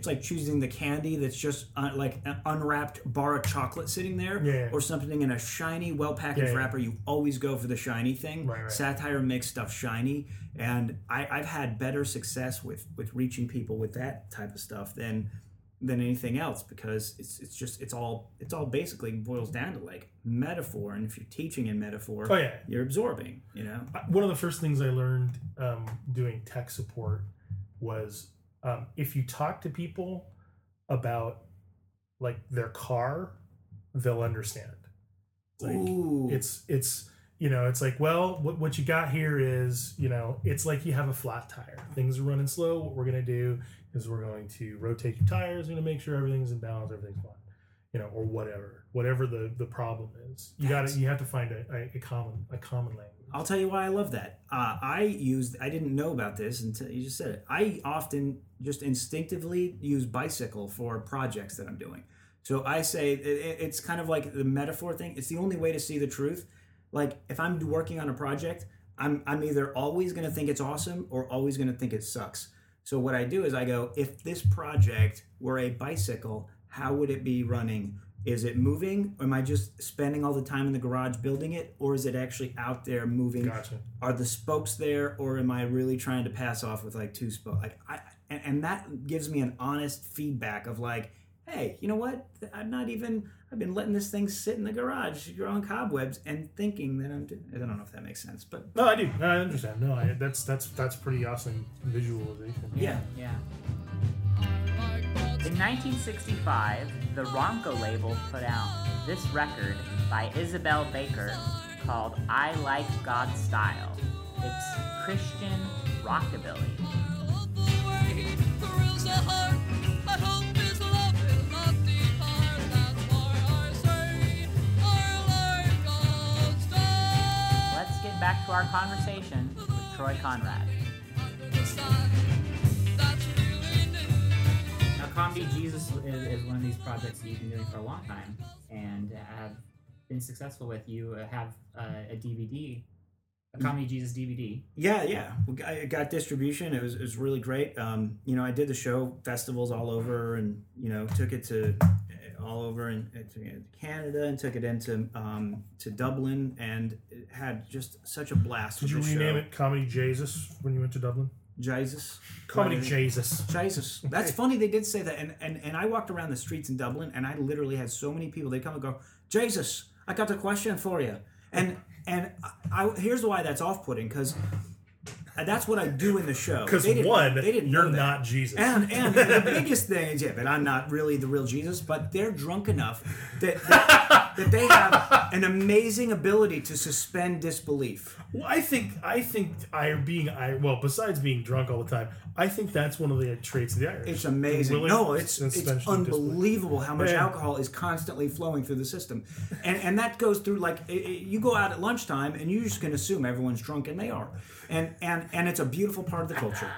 the candy that's just like an unwrapped bar of chocolate sitting there, or something in a shiny, well-packaged wrapper. You always go for the shiny thing. Right. Satire makes stuff shiny, and I've had better success with reaching people with that type of stuff than anything else, because it's all basically boils down to like metaphor, and if you're teaching in metaphor, you're absorbing. You know, one of the first things I learned doing tech support was if you talk to people about like their car, they'll understand. Like, ooh. It's you know, it's like, well, what you got here is, you know, it's like you have a flat tire. Things are running slow. What we're gonna do is we're going to rotate your tires, we're going to make sure everything's in balance, everything's fine, you know, or whatever the problem is. You have to find a common language. I'll tell you why I love that. I didn't know about this until you just said it. I often just instinctively use bicycle for projects that I'm doing. So I say it's kind of like the metaphor thing. It's the only way to see the truth. Like if I'm working on a project, I'm either always going to think it's awesome or always going to think it sucks. So what I do is I go, if this project were a bicycle, how would it be running? Is it moving? Or am I just spending all the time in the garage building it? Or is it actually out there moving? Gotcha. Are the spokes there? Or am I really trying to pass off with like two spokes? Like, and that gives me an honest feedback of like, hey, you know what? I've been letting this thing sit in the garage, growing cobwebs, and thinking that I don't know if that makes sense, but. No, I do. I understand. No, that's pretty awesome visualization. Yeah. In 1965, the Ronco label put out this record by Isabel Baker called I Like God Style. It's Christian rockabilly. Let's get back to our conversation with Troy Conrad. Now, Comedy Jesus is one of these projects that you've been doing for a long time and have been successful with. You have a DVD. A Comedy Jesus DVD. Yeah. I got distribution. It was really great. I did the show festivals all over, and took it to all over and Canada, and took it into to Dublin, and it had just such a blast. Did you rename it Comedy Jesus when you went to Dublin? Jesus. Comedy Jesus. That's funny. They did say that, and I walked around the streets in Dublin, and I literally had so many people. They come and go, Jesus, I got a question for you, and here's why that's off-putting, because that's what I do in the show. Because you're not Jesus. And the biggest thing is, but I'm not really the real Jesus, but they're drunk enough that they have an amazing ability to suspend disbelief. Well, besides being drunk all the time, I think that's one of the traits of the Irish. It's amazing. It's unbelievable how much alcohol is constantly flowing through the system. And that goes through, you go out at lunchtime, and you just can assume everyone's drunk, and they are. And it's a beautiful part of the culture.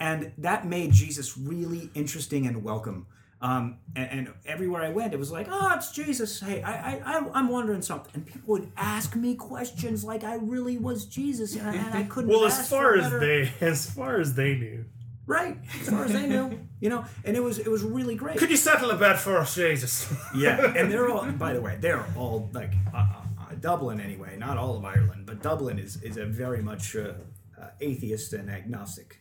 And that made Jesus really interesting and welcome. And everywhere I went, it was like, oh, it's Jesus. Hey, I'm wondering something. And people would ask me questions like I really was Jesus, and I couldn't. Well, as far as they knew, right? As far as they knew, And it was really great. Could you settle a bet for us, Jesus? Yeah. And they're all. By the way, they're all like Dublin anyway. Not all of Ireland, but Dublin is a very much atheist and agnostic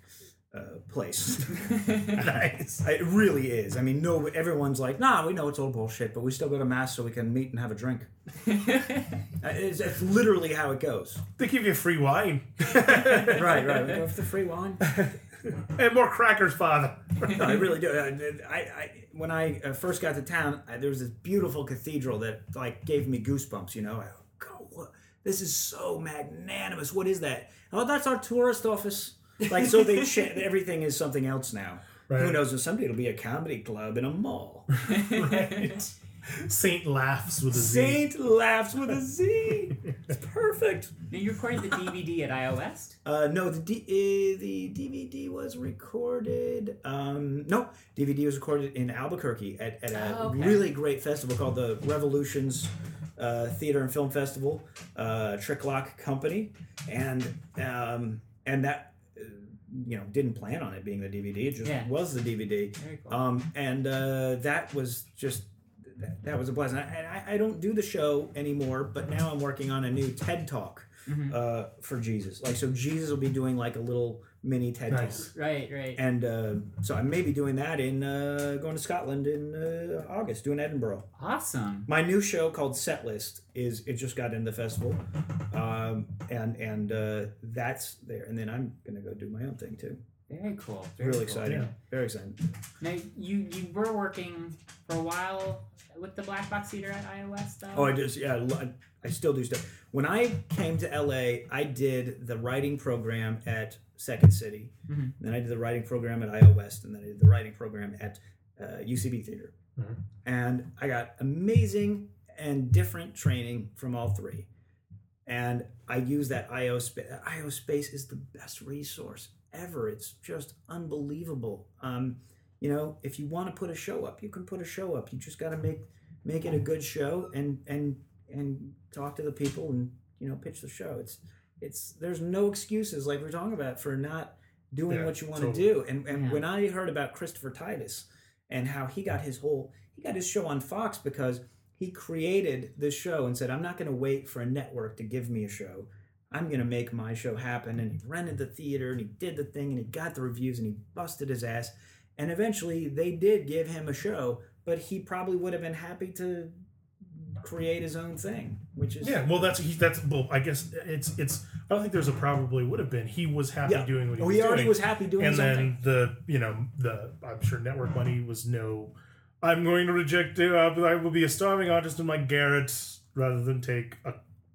place. Nice. It really is. I mean, everyone's like, nah, we know it's all bullshit, but we still go to mass so we can meet and have a drink. It's literally how it goes. They give you free wine. Right. We go for the free wine. And more crackers, Father. No, I really do. When I first got to town, there was this beautiful cathedral that gave me goosebumps, this is so magnanimous. What is that? Oh, that's our tourist office. So they everything is something else now. Right. Who knows? Someday it'll be a comedy club in a mall. Right. Saint Laughs with a Z. It's perfect. Now, you recorded the DVD at iOS? No, the DVD was recorded... no, DVD was recorded in Albuquerque at a really great festival called the Revolutions... Theater and Film Festival, Trick Lock Company, and that didn't plan on it being the DVD. It just was the DVD. Very cool. That was just that was a blessing. I don't do the show anymore, but now I'm working on a new TED Talk for Jesus. Jesus will be doing a little mini TED Talk. Right. And so I may be doing that in going to Scotland in August, doing Edinburgh. Awesome. My new show called Setlist it just got into the festival, and that's there. And then I'm gonna go do my own thing too. Very cool. Really exciting. Yeah. Very exciting. Now you were working for a while with the Black Box Theater at iOS, though. Oh, I still do stuff. When I came to LA, I did the writing program at Second City. Mm-hmm. Then I did the writing program at Iowa West, and then I did the writing program at UCB Theater. Mm-hmm. And I got amazing and different training from all three. And I use that IO space. IO space is the best resource ever. It's just unbelievable. If you want to put a show up, you can put a show up. You just got to make it a good show and talk to the people and pitch the show. It's there's no excuses we're talking about for not doing what you want to do. And when I heard about Christopher Titus and how he got his show on Fox because he created this show and said, I'm not going to wait for a network to give me a show. I'm going to make my show happen. And he rented the theater and he did the thing and he got the reviews and he busted his ass. And eventually they did give him a show. but he probably would have been happy to create his own thing, which is I don't think there's a probably would have been. He was happy doing what he was doing. He already was happy doing something. And then the I'm sure network money was no. I'm going to reject it. I will be a starving artist in my garret rather than take a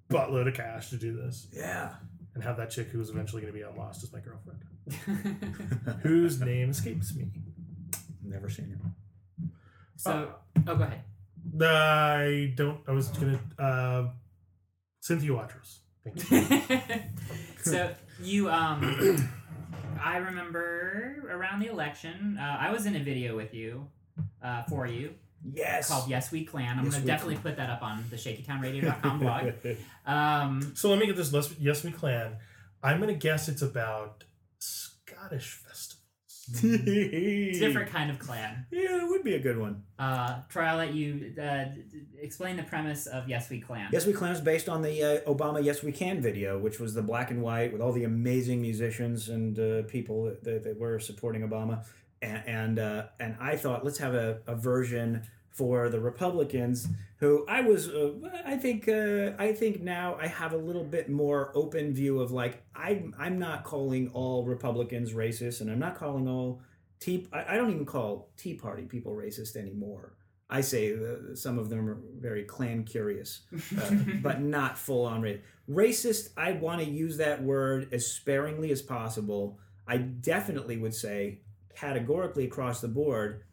buttload of cash to do this. Yeah. And have that chick who was eventually going to be out Lost as my girlfriend, whose name escapes me. Never seen her. So, go ahead. I don't. I was gonna Cynthia Watros. Thank you. So you I remember around the election, I was in a video with you for you. Yes. Called Yes We Plan. I'm gonna definitely put that up on the ShakyTownRadio.com blog. So let me get this. Yes We Plan. I'm gonna guess it's about Scottish festivals. Different kind of clan. Yeah, it would be a good one. Troy, I'll let you explain the premise of Yes We Clan. Yes We Clan is based on the Obama Yes We Can video, which was the black and white with all the amazing musicians and people that were supporting Obama. And I thought, let's have a version for the Republicans, who I was, I think now I have a little bit more open view of, like, I'm not calling all Republicans racist, and I'm not calling all I don't even call Tea Party people racist anymore. I say some of them are very clan curious, but not full on racist. Racist, I want to use that word as sparingly as possible. I definitely would say categorically across the board,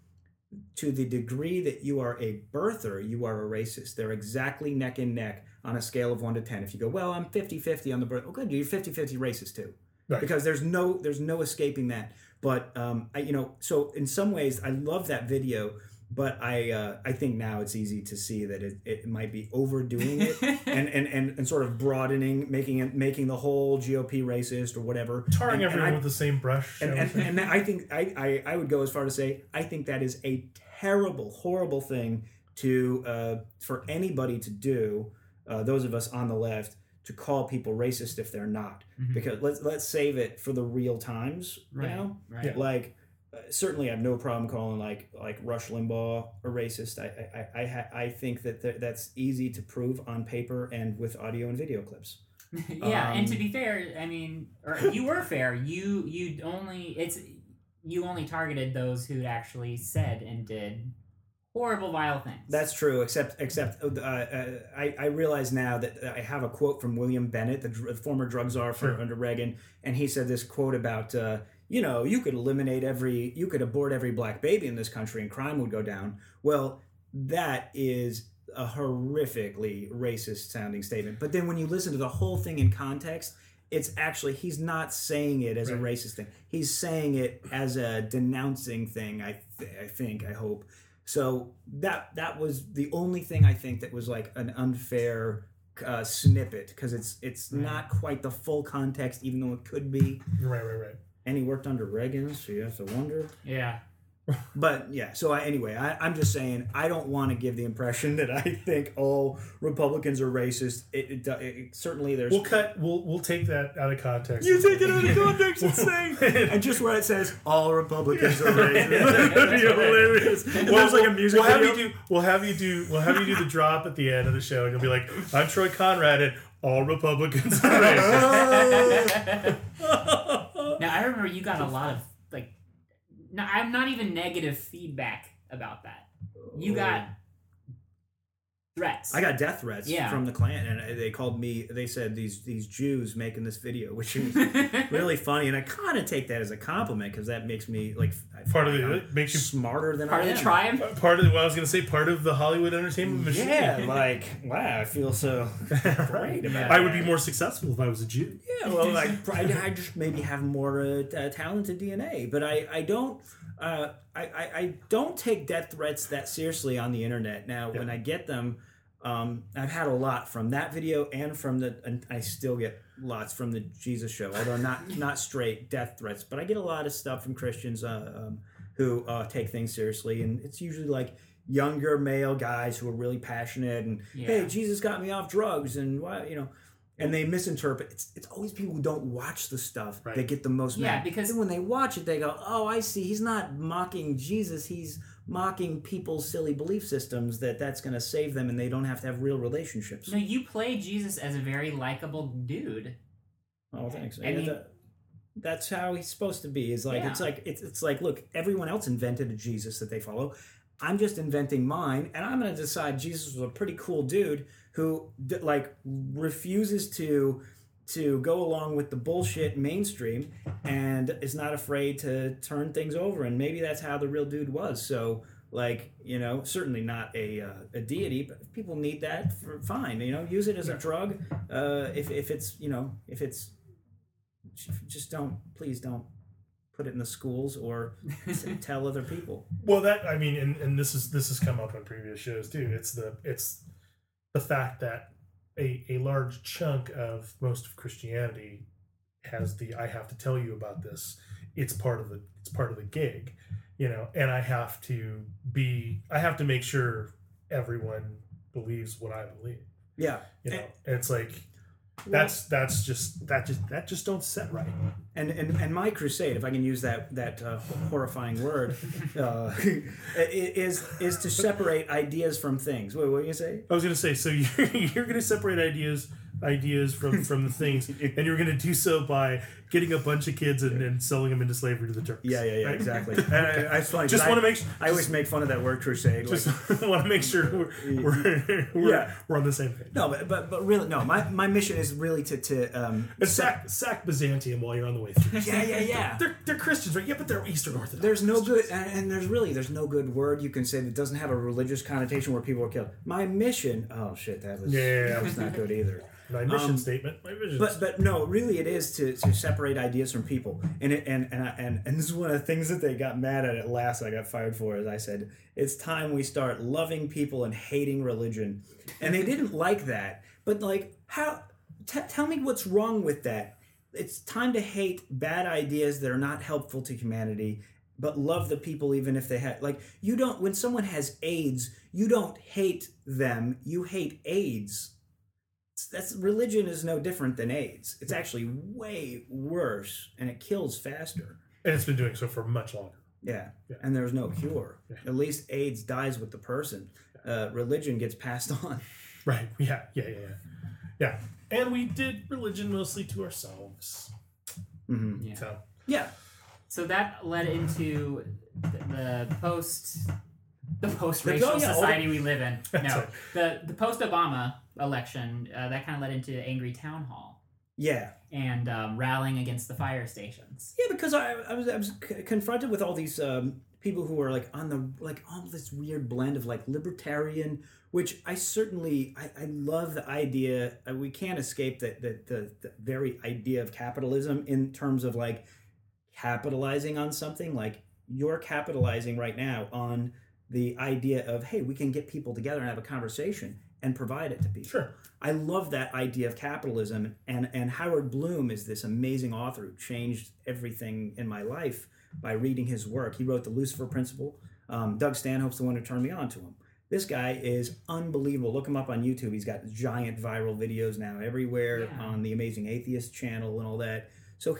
to the degree that you are a birther, you are a racist. They're exactly neck and neck on a scale of 1 to 10. If you go, well, I'm 50-50 on the birth, okay, you're 50-50 racist too. Right. Because there's no escaping that. But, so in some ways, I love that video, but I think now it's easy to see that it might be overdoing it and sort of broadening, making the whole GOP racist or whatever. Tarring everyone with the same brush. And I think I would go as far to say I think that is a terrible, horrible thing to for anybody to do, those of us on the left, to call people racist if they're not. Mm-hmm. Because let's save it for the real times, right. You know? Right. Like... certainly, I have no problem calling like Rush Limbaugh a racist. I think that that's easy to prove on paper and with audio and video clips. Yeah, and to be fair, I mean, or you were fair. You only targeted those who actually said and did horrible, vile things. That's true. Except, I realize now that I have a quote from William Bennett, the former drug czar under Reagan, and he said this quote about. You could eliminate you could abort every black baby in this country and crime would go down. Well, that is a horrifically racist sounding statement. But then when you listen to the whole thing in context, it's actually, he's not saying it as a racist thing. He's saying it as a denouncing thing, I hope. So that was the only thing I think that was like an unfair snippet, because it's not quite the full context, even though it could be. Right. And he worked under Reagan, so you have to wonder. Yeah. But, yeah, so I'm just saying I don't want to give the impression that I think all Republicans are racist. It certainly there's... We'll take that out of context. You take it out of context and say... And just where it says, all Republicans are racist. That would be hilarious. We'll have you do the drop at the end of the show, and you'll be like, I'm Troy Conrad, and all Republicans are racist. Now, I remember you got a lot of, I'm not even negative feedback about that. You got threats. I got death threats from the Klan, and they called me, they said, these Jews making this video, which is really funny, and I kind of take that as a compliment, because that makes me, makes you smarter than I am. Part of the tribe? Part of the Hollywood entertainment machine. Yeah, wow, I feel so great about it. I would be more successful if I was a Jew. Yeah, well, I just maybe have more talented DNA, but I don't... I don't take death threats that seriously on the internet. Now, when I get them, I've had a lot from that video and and I still get lots from the Jesus show, although not straight death threats. But I get a lot of stuff from Christians who take things seriously. And it's usually like younger male guys who are really passionate and, hey, Jesus got me off drugs and why, And they misinterpret. It's always people who don't watch the stuff that get the most mad. Yeah, because then when they watch it, they go, oh, I see. He's not mocking Jesus. He's mocking people's silly belief systems that that's going to save them and they don't have to have real relationships. No, you play Jesus as a very likable dude. Oh, thanks. I mean, that's how he's supposed to be. Is like, yeah. it's like, look, everyone else invented a Jesus that they follow. I'm just inventing mine, and I'm going to decide Jesus was a pretty cool dude who like refuses to go along with the bullshit mainstream and is not afraid to turn things over. And maybe that's how the real dude was. So, like, you know, certainly not a deity, but if people need that, fine. You know, use it as a drug. If it's just please don't put it in the schools or tell other people. Well, that, I mean, and this has come up on previous shows too. It's the fact that a large chunk of most of Christianity has the I have to tell you about this. It's part of the gig, you know. And I have to make sure everyone believes what I believe. Yeah, you know. And it's like that just don't sit right. And my crusade, if I can use that horrifying word, is to separate ideas from things. Wait, what were you gonna say? I was gonna say, so you're gonna separate ideas from the things, and you're gonna do so by getting a bunch of kids and selling them into slavery to the Turks. Yeah, right? Exactly. And I always make fun of that word crusade. Just want to make sure we're on the same page. No, but really, no. My mission is really to sack Byzantium while you're on the way through. Yeah. They're Christians, right? Yeah, but they're Eastern Orthodox. There's no good, and there's no good word you can say that doesn't have a religious connotation where people are killed. My mission. Oh shit, that was not good either. My mission statement. My vision. But no, really, it is to separate ideas from people, and this is one of the things that they got mad at last. I got fired for, as I said, it's time we start loving people and hating religion, and they didn't like that. But like, how? Tell me what's wrong with that? It's time to hate bad ideas that are not helpful to humanity, but love the people even if they have, like, you don't. When someone has AIDS, you don't hate them. You hate AIDS. That's religion is no different than AIDS. It's actually way worse, and it kills faster. And it's been doing so for much longer. Yeah. And there's no cure. Yeah. At least AIDS dies with the person. Religion gets passed on. Right. Yeah. And we did religion mostly to ourselves. Mm-hmm. Yeah. So that led into the post-racial society we live in. No, the post-Obama election, that kind of led into Angry Town Hall. Yeah. And rallying against the fire stations. Yeah, because I was confronted with all these people who were like on the, like all this weird blend of like libertarian, which I love the idea. We can't escape the very idea of capitalism in terms of like capitalizing on something. Like you're capitalizing right now on the idea of, hey, we can get people together and have a conversation and provide it to people. Sure. I love that idea of capitalism, and Howard Bloom is this amazing author who changed everything in my life by reading his work. He wrote The Lucifer Principle. Doug Stanhope's the one who turned me on to him. This guy is unbelievable. Look him up on YouTube. He's got giant viral videos now everywhere on the Amazing Atheist channel and all that. So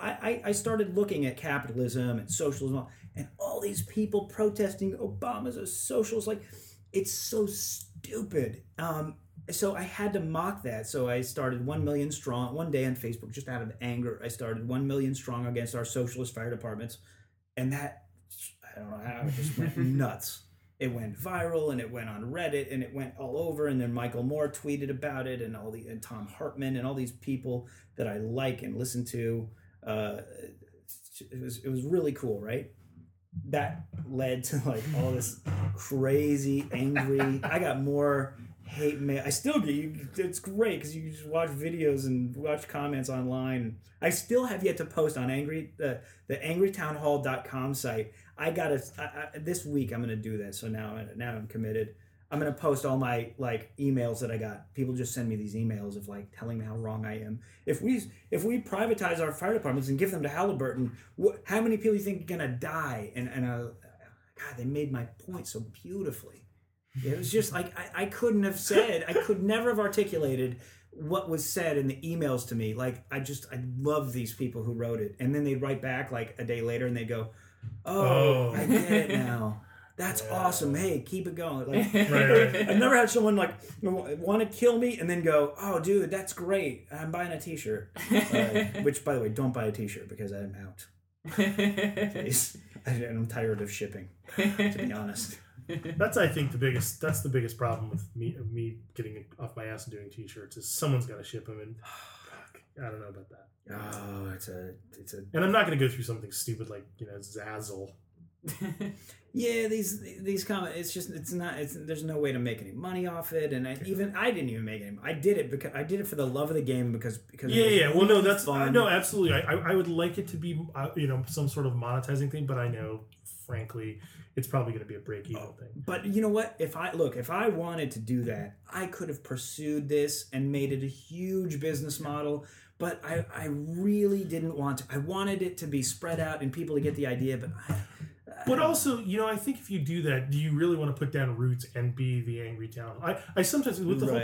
I started looking at capitalism and socialism and all these people protesting Obama's a socialist. Like, it's so stupid. So I had to mock that. So I started 1 million strong one day on Facebook, just out of anger. I started 1 million strong against our socialist fire departments. And that, I don't know how, it just went nuts. It went viral, and it went on Reddit, and it went all over. And then Michael Moore tweeted about it, and Tom Hartman, and all these people that I like and listen to. It was really cool, right? That led to like all this crazy, angry. I got more hate mail. I still get. It's great because you just watch videos and watch comments online. I still have yet to post on the angrytownhall.com site. I this week I'm gonna do that. So now I'm committed. I'm gonna post all my like emails that I got. People just send me these emails of like telling me how wrong I am. If we privatize our fire departments and give them to Halliburton, how many people do you think are gonna die? And God, they made my point so beautifully. It was just like I couldn't have said. I could never have articulated what was said in the emails to me. Like I love these people who wrote it, and then they'd write back like a day later and they go, Oh, I get it now. That's awesome. Hey, keep it going. Like, right. I've never had someone like want to kill me and then go, "Oh, dude, that's great. I'm buying a t-shirt." Which, by the way, don't buy a t-shirt because I'm out. Jeez. I'm tired of shipping, to be honest. That's, I think, the biggest. That's the biggest problem with me getting off my ass and doing t-shirts is someone's got to ship them, and I don't know about that. Oh, it's a. And I'm not going to go through something stupid like Zazzle. Yeah, these comments. It's just there's no way to make any money off it, and I didn't even make any. I did it because I did it for the love of the game because it was well, no, that's fun. No, absolutely. I would like it to be some sort of monetizing thing, but I know frankly it's probably going to be a break-even thing. But you know what? If I wanted to do that, I could have pursued this and made it a huge business model. But I really didn't want to. I wanted it to be spread out and people to get the idea, but. But also, I think if you do that, do you really want to put down roots and be the Angry Town? I sometimes with the whole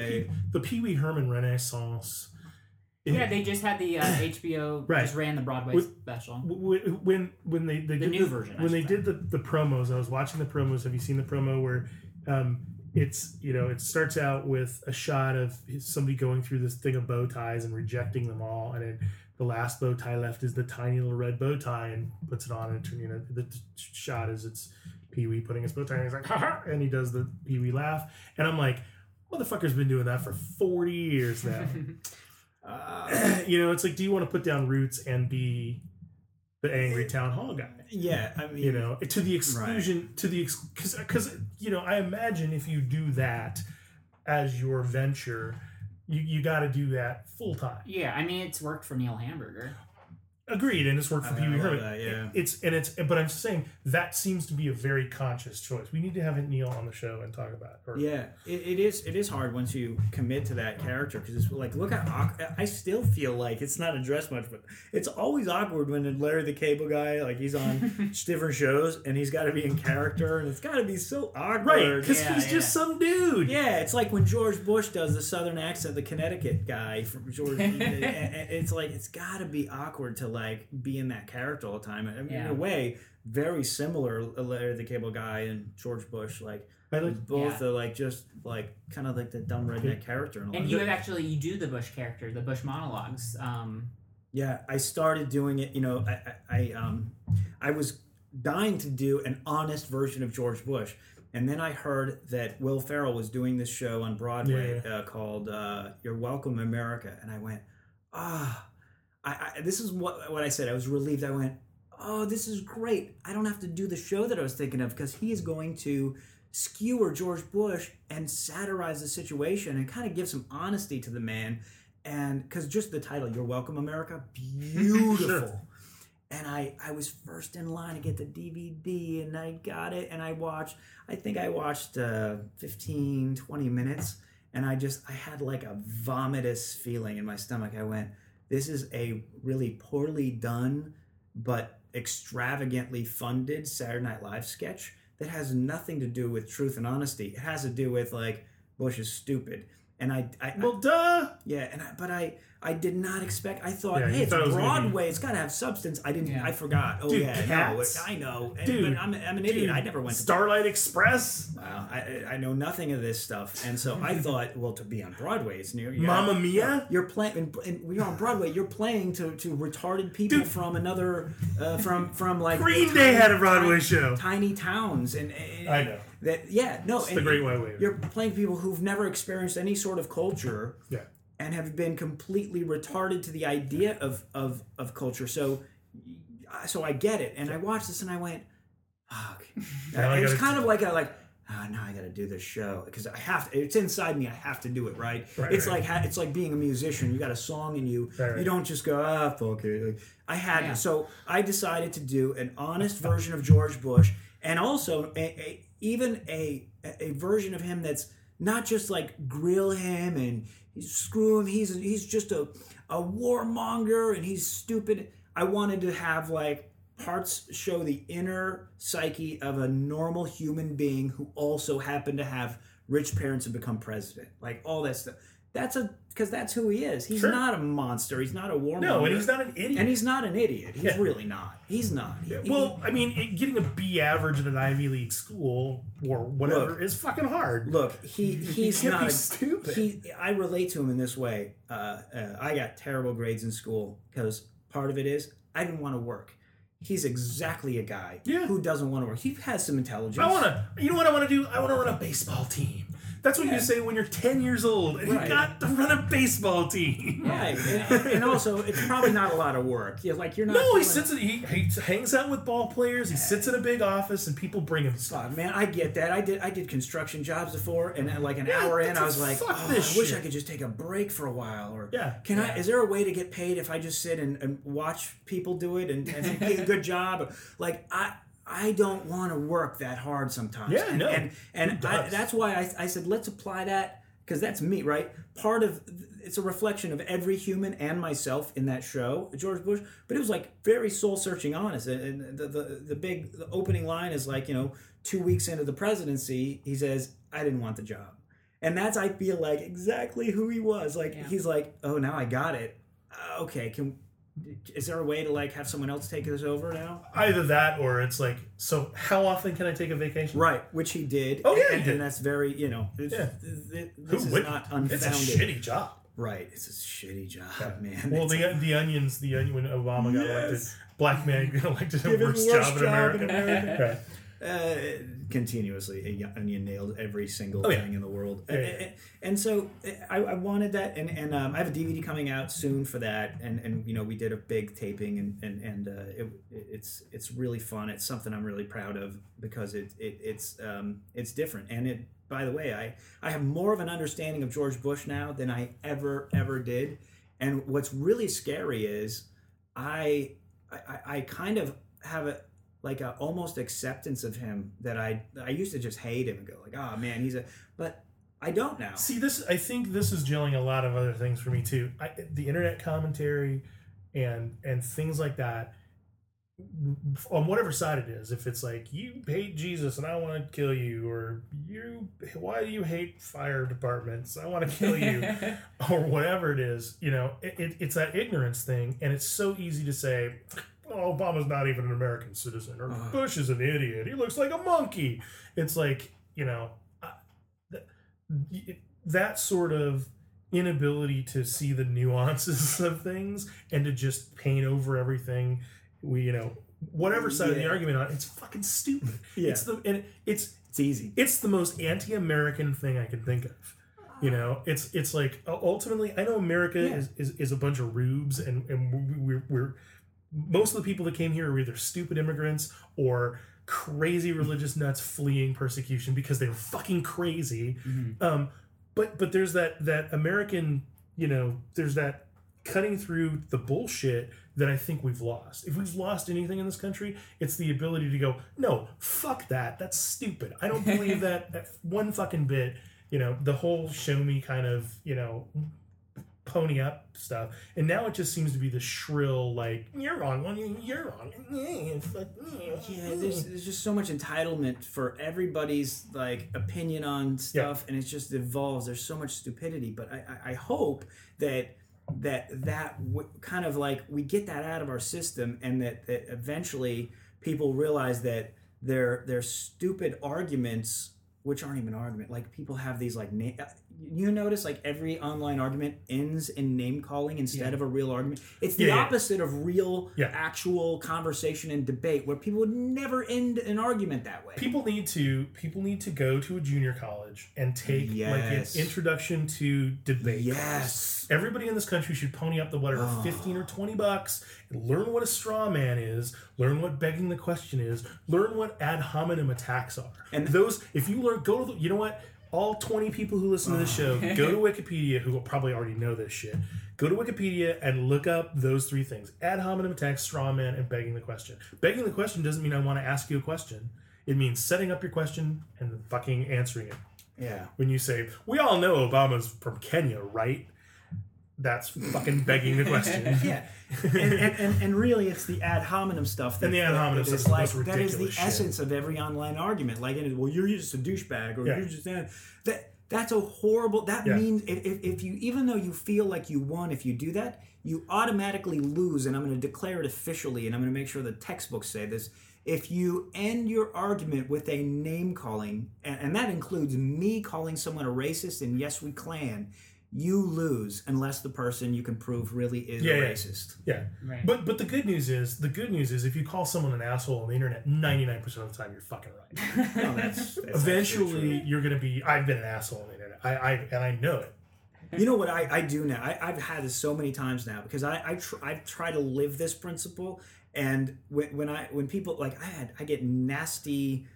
the Pee Wee Herman Renaissance. Yeah, they just had the HBO just ran the Broadway special. When they the did new the, version when they think. Did the promos, I was watching the promos. Have you seen the promo where it starts out with a shot of somebody going through this thing of bow ties and rejecting them all, and then. The last bow tie left is the tiny little red bow tie, and puts it on, and the shot is it's Pee Wee putting his bow tie, and he's like, ha-ha! And he does the Pee Wee laugh, and I'm like, motherfucker's been doing that for 40 years now. It's like, do you want to put down roots and be the Angry Town Hall guy? Yeah, I mean, to the exclusion, right. because I imagine if you do that as your venture. You got to do that full time. Yeah, I mean it's worked for Neil Hamburger. Agreed, and it's worked for Pee Wee Herman. Yeah. But I'm just saying that seems to be a very conscious choice. We need to have Neil on the show and talk about it. It is hard once you commit to that character because it's like look how I still feel like it's not addressed much, but it's always awkward when Larry the Cable Guy he's on stiffer shows and he's got to be in character and it's got to be so awkward, right? Because he's just some dude. Yeah, it's like when George Bush does the Southern accent, the Connecticut guy from George. It's like it's got to be awkward to. Be in that character all the time. I mean, in a way, very similar Larry the Cable Guy and George Bush. Both are kind of the dumb redneck character. And you do the Bush character, the Bush monologues. Yeah, I started doing it. I was dying to do an honest version of George Bush, and then I heard that Will Ferrell was doing this show on Broadway called "You're Welcome, America," and I went, ah. This is what I said. I was relieved. I went, oh, this is great. I don't have to do the show that I was thinking of because he is going to skewer George Bush and satirize the situation and kind of give some honesty to the man. And because just the title, You're Welcome, America, beautiful. And I was first in line to get the DVD, and I got it. And I watched 15, 20 minutes, and I had a vomitous feeling in my stomach. I went, this is a really poorly done but extravagantly funded Saturday Night Live sketch that has nothing to do with truth and honesty. It has to do with Bush is stupid. And duh. Yeah, but I did not expect. I thought, it's Broadway. It's got to have substance. I didn't. Yeah. I forgot. Oh, dude, yeah, Cats. No, I know. And, dude, but I'm an idiot. Dude, I never went to Starlight Express. Wow, I know nothing of this stuff, and so I thought, well, to be on Broadway, it's near. Mamma Mia. You're playing, and we're on Broadway. You're playing to retarded people from another from Green Day had a Broadway show. Tiny towns and I know. It's the Great White Wave. You're playing people who've never experienced any sort of culture, and have been completely retarded to the idea of culture. So I get it, and I watched this and I went, "Fuck!" It's kind of now I got to do this show because I have to. It's inside me. I have to do it, right? It's like being a musician. You got a song in you. Right. You don't just go, "Ah, fuck it." So I decided to do an honest version of George Bush, and also a version of him that's not just grill him and screw him. He's just a warmonger and he's stupid. I wanted to have parts show the inner psyche of a normal human being who also happened to have rich parents and become president. All that stuff. Because that's who he is. He's not a monster. He's not a warmonger. No, and he's not an idiot. And he's not an idiot. He's really not. He's not. Well, I mean, getting a B average at an Ivy League school or whatever is fucking hard. Look, he's not a, stupid. I relate to him in this way. I got terrible grades in school because part of it is I didn't want to work. He's exactly a guy who doesn't want to work. He has some intelligence. You know what I want to do? I want to run a baseball team. That's what you say when you're 10 years old and you got to run a baseball team. Right. And also, it's probably not a lot of work. You're like, you're not. No, he hangs out with ball players. He sits in a big office and people bring him stuff. Man, I get that. I did construction jobs before, and like an hour in, I was like, I wish I could just take a break for a while. Or is there a way to get paid if I just sit and watch people do it and get a good job? Like, I don't want to work that hard sometimes. Yeah, no. And that's why I said, let's apply that, because that's me, right? Part of, it's a reflection of every human and myself in that show, George Bush, but it was like very soul-searching honest. And the opening line is like, 2 weeks into the presidency, he says, I didn't want the job. And that's, I feel like, exactly who he was. Like, he's like, oh, now I got it. Okay, is there a way to like have someone else take this over now? Either that, or it's like, so how often can I take a vacation? Right, which he did. Oh yeah, and that's very this is not unfounded. It's a shitty job. Right, it's a shitty job, man. Well, the onions when Obama got elected, black man got elected the worst job in America. Continuously, Onion nailed every single thing in the world, and so I wanted that, and I have a DVD coming out soon for that, and we did a big taping, and it's really fun. It's something I'm really proud of because it's different, and it. By the way, I have more of an understanding of George Bush now than I ever did, and what's really scary is I kind of have a. Like a almost acceptance of him that I used to just hate him and go like, oh man, but I don't now. See, I think this is gelling a lot of other things for me too. The internet commentary and things like that on whatever side it is. If it's like, you hate Jesus and I want to kill you, or why do you hate fire departments? I want to kill you, or whatever it is. It's that ignorance thing, and it's so easy to say. Oh, Obama's not even an American citizen, or Bush is an idiot. He looks like a monkey. It's like, that sort of inability to see the nuances of things and to just paint over everything. We, whatever side of the argument on, it's fucking stupid. Yeah. It's easy. It's the most anti-American thing I can think of. It's like, ultimately, I know America is a bunch of rubes, and we're most of the people that came here were either stupid immigrants or crazy religious nuts fleeing persecution because they were fucking crazy. Mm-hmm. But there's that American, there's that cutting through the bullshit that I think we've lost. If we've lost anything in this country, it's the ability to go, no, fuck that. That's stupid. I don't believe that one fucking bit. The whole show me kind of, pony up stuff, and now it just seems to be the shrill, like, you're wrong. There's just so much entitlement for everybody's like opinion on stuff, and it just evolves. There's so much stupidity, but I hope that kind of like we get that out of our system, and that eventually people realize that their stupid arguments, which aren't even an argument, like people have these like you notice like every online argument ends in name calling instead of a real argument. It's the opposite of real actual conversation and debate, where people would never end an argument that way. People need to go to a junior college and take like an introduction to debate. Yes. Class. Everybody in this country should pony up the whatever $15 or $20 and learn what a straw man is, learn what begging the question is, learn what ad hominem attacks are. And those, if you learn, go to the, you know what? All 20 people who listen to this show, go to Wikipedia, who will probably already know this shit. Go to Wikipedia and look up those three things. Ad hominem attacks, straw man, and begging the question. Begging the question doesn't mean I want to ask you a question. It means setting up your question and fucking answering it. Yeah. When you say, we all know Obama's from Kenya, right? That's fucking begging the question. Yeah. And really, it's the ad hominem stuff. That is the essence of every online argument. Like, well, you're just a douchebag, or you're just... that That's a horrible... That means if you... Even though you feel like you won, if you do that, you automatically lose, and I'm going to declare it officially, and I'm going to make sure the textbooks say this. If you end your argument with a name-calling, and that includes me calling someone a racist and yes, we Klan, you lose unless the person you can prove really is a racist. Yeah. Right. But the good news is if you call someone an asshole on the internet, 99% of the time you're fucking right. No, that's eventually you're going to be... I've been an asshole on the internet. I know it. You know what I do now? I've had this so many times now because I've tried to live this principle. And when people like I get nasty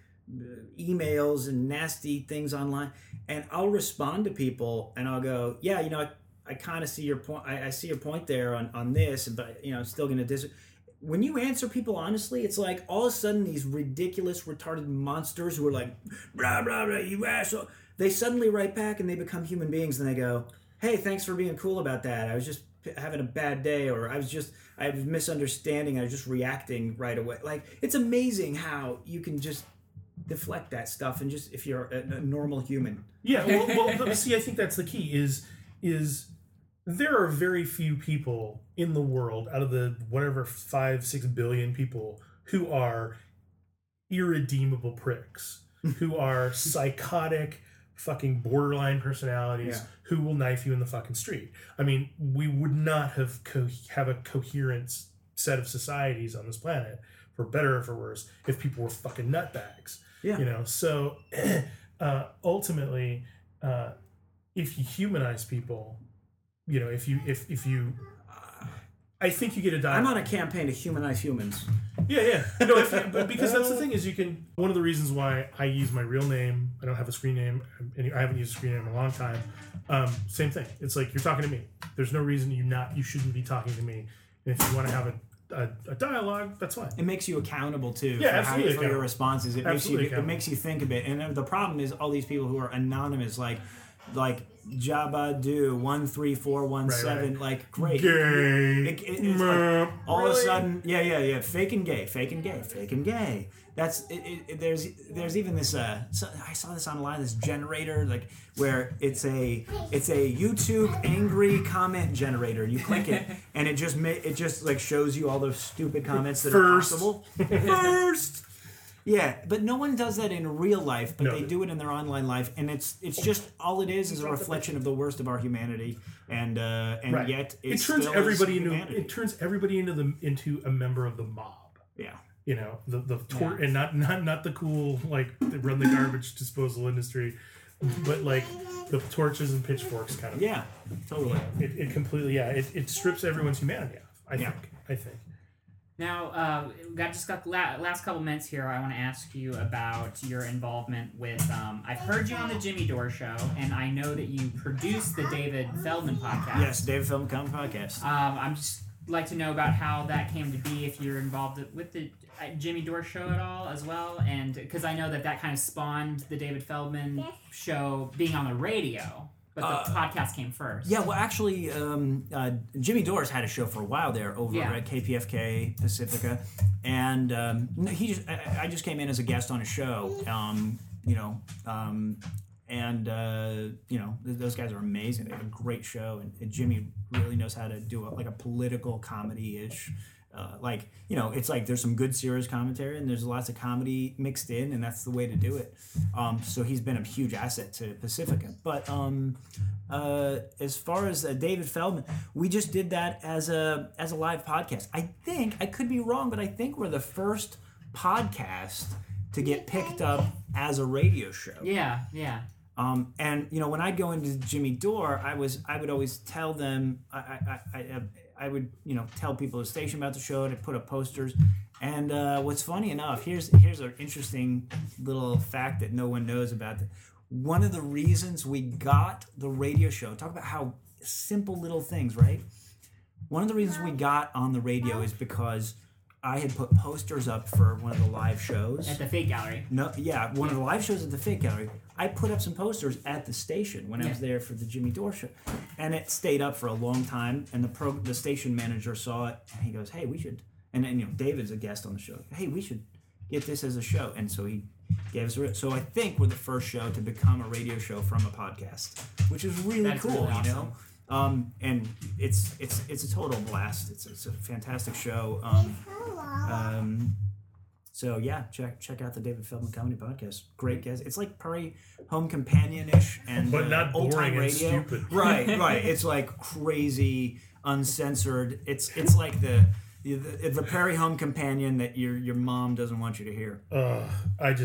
emails and nasty things online, and I'll respond to people and I'll go, yeah, you know, I kind of see your point. I see your point there on this, but you know, I'm still going to disagree. When you answer people honestly, it's like all of a sudden these ridiculous, retarded monsters who are like, blah, blah, blah, you asshole. They suddenly write back and they become human beings and they go, hey, thanks for being cool about that. I was just having a bad day, or I was misunderstanding. I was just reacting right away. Like, it's amazing how you can just deflect that stuff and just, if you're a normal human. Yeah, well see, I think that's the key is there are very few people in the world out of the whatever 5-6 billion people who are irredeemable pricks, who are psychotic, fucking borderline personalities who will knife you in the fucking street. I mean, we would not have have a coherent set of societies on this planet, for better or for worse, if people were fucking nutbags. Yeah. You know, so ultimately, if you humanize people, you know, if you I think you get a dialogue. I'm on a campaign to humanize humans. Yeah. No, because that's the thing is one of the reasons why I use my real name, I don't have a screen name, and I haven't used a screen name in a long time. Same thing. It's like, you're talking to me. There's no reason you shouldn't be talking to me. And if you want to have a dialogue, that's fine. It makes you accountable too. Yeah, absolutely. For your responses. It makes you think a bit. And the problem is all these people who are anonymous, like Jabba do 13417 like great gay. It's like all of a sudden fake and gay that's it. There's even this I saw this online, this generator like where it's a YouTube angry comment generator. You click it and it just like shows you all those stupid comments that are possible. First. Yeah, but no one does that in real life, but they do it in their online life, and it's just all it is a reflection of the worst of our humanity, and yet it turns everybody into a member of the mob. Yeah, you know the and not the cool like they run the garbage disposal industry, but like the torches and pitchforks kind of thing. Totally. It completely it strips everyone's humanity off. I think. Now, got last couple minutes here. I want to ask you about your involvement with. I've heard you on the Jimmy Dore show, and I know that you produced the David Feldman podcast. Yes, David Feldman podcast. I'm just like to know about how that came to be. If you're involved with the Jimmy Dore show at all, as well, and because I know that kind of spawned the David Feldman show being on the radio. But the podcast came first. Yeah, well, actually, Jimmy Dore's had a show for a while there over at KPFK Pacifica, and I just came in as a guest on a show, those guys are amazing. They have a great show, and Jimmy really knows how to do a political comedy-ish. It's like there's some good serious commentary and there's lots of comedy mixed in, and that's the way to do it. So he's been a huge asset to Pacifica. But as far as David Feldman, we just did that as a live podcast. I think, I could be wrong, but I think we're the first podcast to get picked up as a radio show. Yeah, yeah. And you know, when I'd go into Jimmy Dore, I would always tell them I would, you know, tell people at the station about the show, to put up posters. And what's funny enough, here's an interesting little fact that no one knows about. One of the reasons we got the radio show, talk about how simple little things, right? One of the reasons we got on the radio is because I had put posters up for one of the live shows. At the Fake Gallery. One of the live shows at the Fake Gallery. I put up some posters at the station when I was there for the Jimmy Dore show. And it stayed up for a long time, and the station manager saw it, and he goes, hey, we should... And David's a guest on the show. Hey, we should get this as a show. And so he Gave us a, so I think we're the first show to become a radio show from a podcast, which is really cool, really awesome. You know. And it's a total blast. It's a fantastic show. So yeah, check out the David Feldman Comedy Podcast. Great guest. It's like pretty home companion-ish and but not boring and stupid. Right. It's like crazy, uncensored. It's like the Prairie Home Companion that your mom doesn't want you to hear. My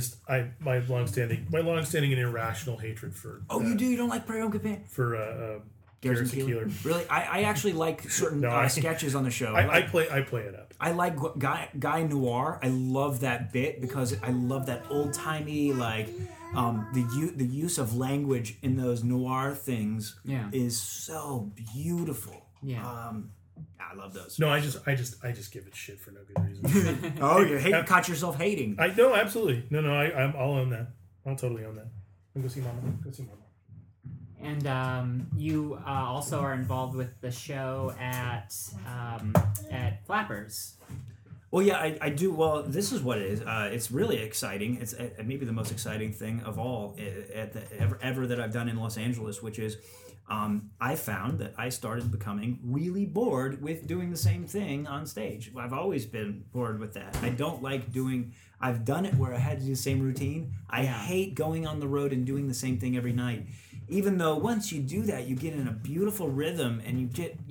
longstanding and irrational hatred for. Oh, you do? You don't like Prairie Home Companion? For Garrison Keillor. Really? I actually like certain sketches on the show. I play it up. I like Guy Noir. I love that bit because I love that old timey like the use of language in those noir things is so beautiful. Yeah. I love those. No, I just give it shit for no good reason. Oh, you caught yourself hating. I no, absolutely. No, I'll own that. I'll totally own that. Go see Mama. And you also are involved with the show at Flappers. Well, yeah, I do. Well, this is what it is. It's really exciting. It's maybe the most exciting thing of all ever that I've done in Los Angeles, which is I found that I started becoming really bored with doing the same thing on stage. I've always been bored with that. I don't like doing... I've done it where I had to do the same routine. I hate going on the road and doing the same thing every night. Even though once you do that, you get in a beautiful rhythm and you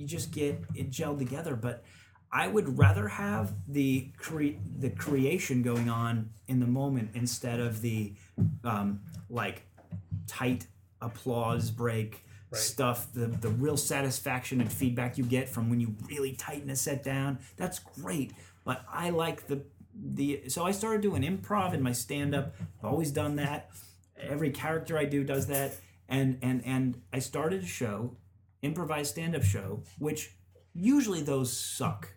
just get it gelled together. But I would rather have the creation going on in the moment instead of the tight applause break. Right. Stuff, the real satisfaction and feedback you get from when you really tighten a set down, that's great. But I like so I started doing improv in my stand-up. I've always done that. Every character I do does that. And I started a show, improvised stand-up show, which usually those suck.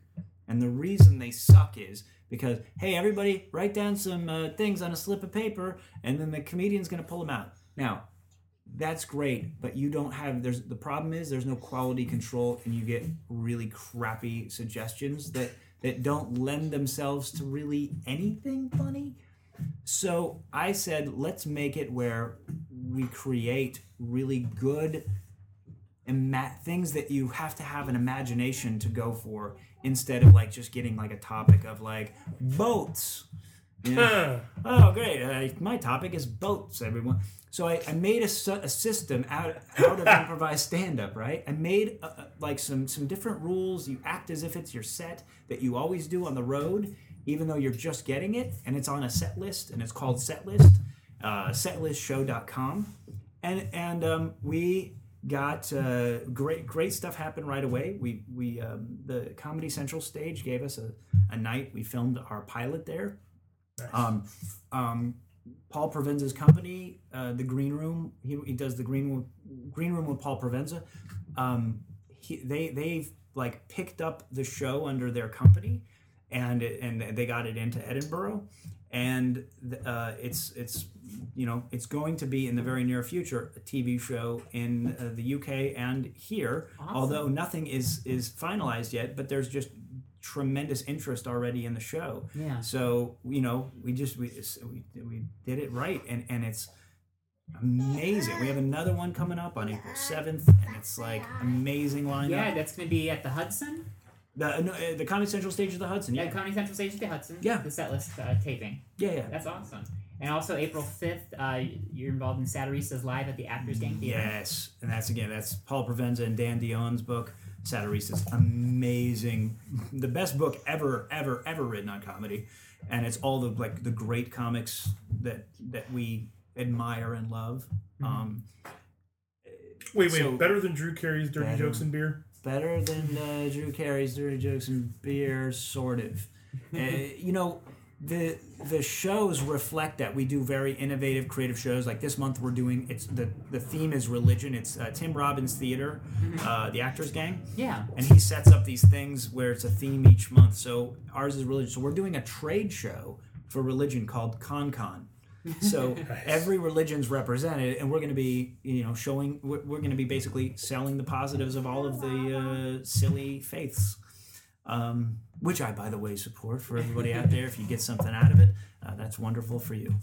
And the reason they suck is because, hey, everybody, write down some things on a slip of paper, and then the comedian's going to pull them out. Now, that's great, but you don't have... The problem is there's no quality control, and you get really crappy suggestions that don't lend themselves to really anything funny. So I said, let's make it where we create really good things that you have to have an imagination to go for instead of like just getting like a topic of like boats. You know? Oh, great. My topic is boats, everyone. So I made a system out of improvised stand-up, right? I made some different rules. You act as if it's your set that you always do on the road, even though you're just getting it, and it's on a set list, and it's called Set List, setlistshow.com. And we got great stuff happened right away. We the Comedy Central stage gave us a night. We filmed our pilot there. Nice. Paul Provenza's company, The Green Room. He does The Green Room with Paul Provenza. They've like picked up the show under their company, and they got it into Edinburgh, and it's going to be in the very near future a TV show in the UK and here. Awesome. Although nothing is finalized yet, but there's just tremendous interest already in the show. Yeah. So, you know, we did it right, and it's amazing. We have another one coming up on April 7th, and it's like amazing lineup. Yeah, that's going to be at the Hudson? The Comedy Central stage of the Hudson. Yeah, the Comedy Central stage of the Hudson. Yeah. The set list taping. Yeah. That's awesome. And also April 5th, you're involved in Satiristas Live at the Actors Gang Theater. Yes, and that's Paul Provenza and Dan Dionne's book. Satiristas, amazing, the best book ever written on comedy, and it's all the great comics that we admire and love. Mm-hmm. Better than Drew Carey's Dirty Jokes and Beer? Better than Drew Carey's Dirty Jokes and Beer, sort of. You know, the shows reflect that. We do very innovative, creative shows. Like this month we're doing, it's the theme is religion. It's Tim Robbins Theater, the Actors Gang. Yeah. And he sets up these things where it's a theme each month. So ours is religion. So we're doing a trade show for religion called Con. So every religion's represented, and we're going to be, you know, showing, we're going to be basically selling the positives of all of the silly faiths. Which I, by the way, support for everybody out there. If you get something out of it, that's wonderful for you.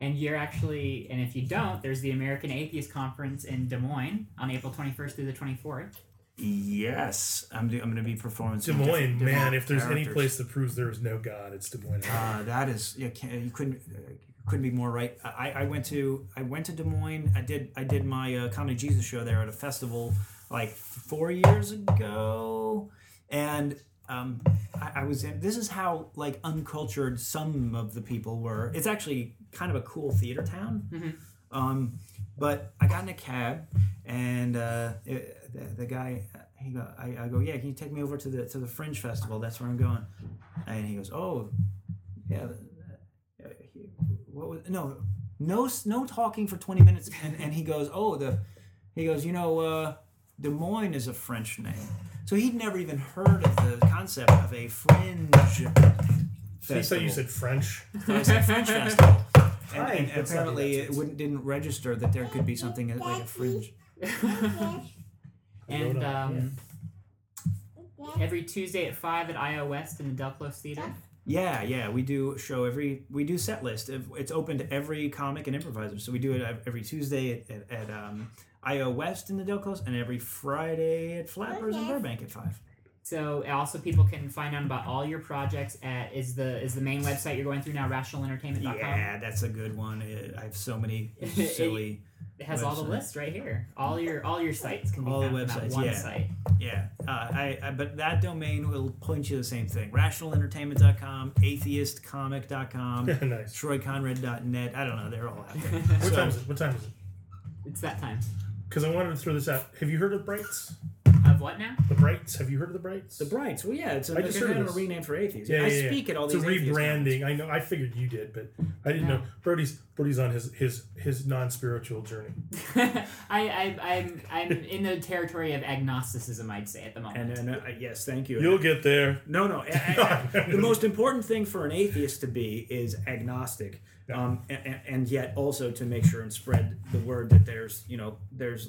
And you're actually, and if you don't, there's the American Atheist Conference in Des Moines on April 21st through the 24th. Yes, I'm going to be performing. Des Moines, man. If there's characters. Any place that proves there is no God, it's Des Moines. That is, you couldn't be more right. I went to Des Moines. I did my Comedy Jesus show there at a festival like 4 years ago, and. I was in, this is how like uncultured some of the people were. It's actually kind of a cool theater town. Mm-hmm. But I got in a cab and the guy, he go, I go, yeah, can you take me over to the Fringe Festival? That's where I'm going. And he goes, oh, yeah. What was, no talking for 20 minutes. And he goes, Des Moines is a French name. So he'd never even heard of the concept of a fringe festival. So you said French? I said French festival. And apparently it didn't register that there could be something like a fringe. And every Tuesday at 5 at IO West in the Del Close Theater? Yeah, we do show we do set list. It's open to every comic and improviser. So we do it every Tuesday at IO West in the Del Close, and every Friday at Flappers in Burbank at 5. So also people can find out about all your projects at is the main website you're going through now, rationalentertainment.com? Yeah, that's a good one. I have so many silly It has websites. All the lists right here. All your sites can be all found the websites, on that one site. Yeah. But that domain will point you to the same thing. Rationalentertainment.com, atheistcomic.com, nice. troyconrad.net. I don't know. They're all out there. What time is it? It's that time. Because I wanted to throw this out. Have you heard of Brights? Of what now? The Brights. Have you heard of the Brights? The Brights. Well, yeah. It's a rename for atheists. Yeah, I speak at all these atheists. It's a rebranding. I know. I figured you did, but I didn't know. Brody's on his non-spiritual journey. I'm in the territory of agnosticism, I'd say, at the moment. And yes, thank you. You'll get there. No. The most important thing for an atheist to be is agnostic. And yet also to make sure and spread the word that there's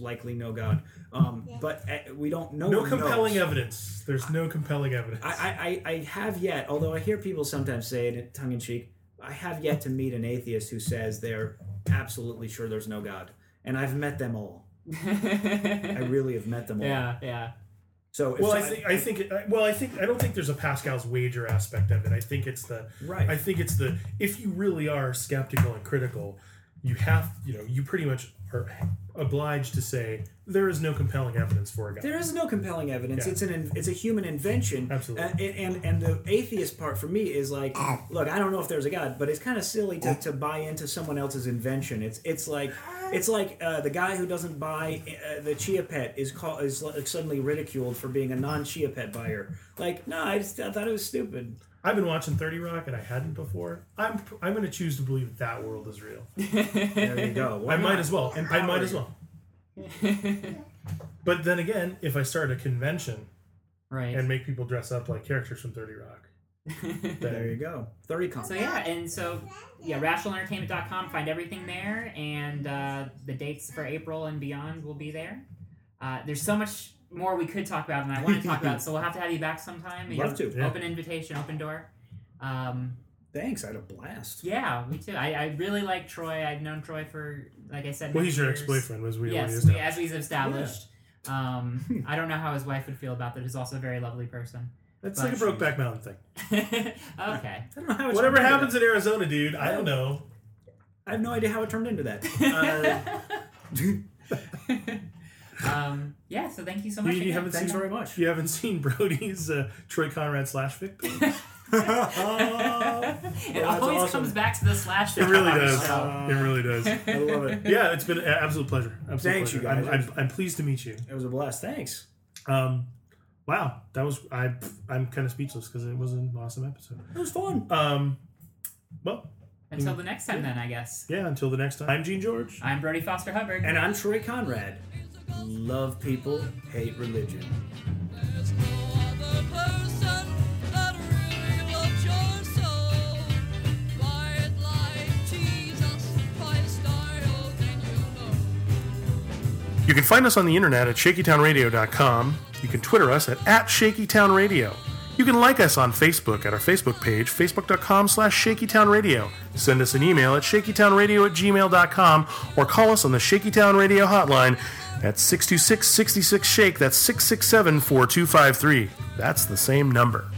likely no God. But we don't know. No compelling evidence. There's no compelling evidence. I have yet, although I hear people sometimes say it tongue in cheek, I have yet to meet an atheist who says they're absolutely sure there's no God. And I've met them all. I really have met them all. Yeah. So I don't think there's a Pascal's wager aspect of it. I think it's if you really are skeptical and critical, you have, you pretty much are obliged to say there is no compelling evidence for a God. There is no compelling evidence. Yeah. It's a human invention. Absolutely. And the atheist part for me is like, look, I don't know if there's a God, but it's kind of silly to buy into someone else's invention. It's like the guy who doesn't buy the Chia Pet is suddenly ridiculed for being a non-Chia Pet buyer. Like, no, I thought it was stupid. I've been watching 30 Rock and I hadn't before. I'm going to choose to believe that world is real. There you go. Why not? I might as well. But then again, if I start a convention and make people dress up like characters from 30 Rock, there you go. 30 Con. So rationalentertainment.com, find everything there, and the dates for April and beyond will be there. There's so much more we could talk about than I want to talk about, so we'll have to have you back sometime. Love to. Open invitation, open door. Thanks, I had a blast. Yeah, me too. I really like Troy. I've known Troy for, like I said, well, he's years. Your ex-boyfriend, as we already established. Yes, as we've established. Yeah. I don't know how his wife would feel about that. He's also a very lovely person. That's like a Brokeback Mountain thing. Okay. I don't know how whatever happens in Arizona, dude, I don't know. I have no idea how it turned into that. So thank you so much. You haven't seen very much. You haven't seen Brody's Troy Conrad /fic page. It always comes back to the /fic. It really does. It really does. I love it. Yeah, it's been an absolute pleasure. Thanks, you guys. I'm pleased to meet you. It was a blast. Thanks. Wow, that was I'm kind of speechless because it was an awesome episode. It was fun. Until the next time, then, I guess. Yeah, until the next time. I'm Gene George. I'm Brody Foster Hubbard. And I'm Troy Conrad. Love people, hate religion. There's no other person that really loves your soul. Quiet like Jesus Christ, I hope you know. You can find us on the internet at shakytownradio.com. You can Twitter us at @shakytownradio. You can like us on Facebook at our Facebook page, facebook.com/ShakyTownRadio. Send us an email at shakytownradio@gmail.com or call us on the Shaky Town Radio hotline at 626-66-SHAKE. That's 667-4253. That's the same number.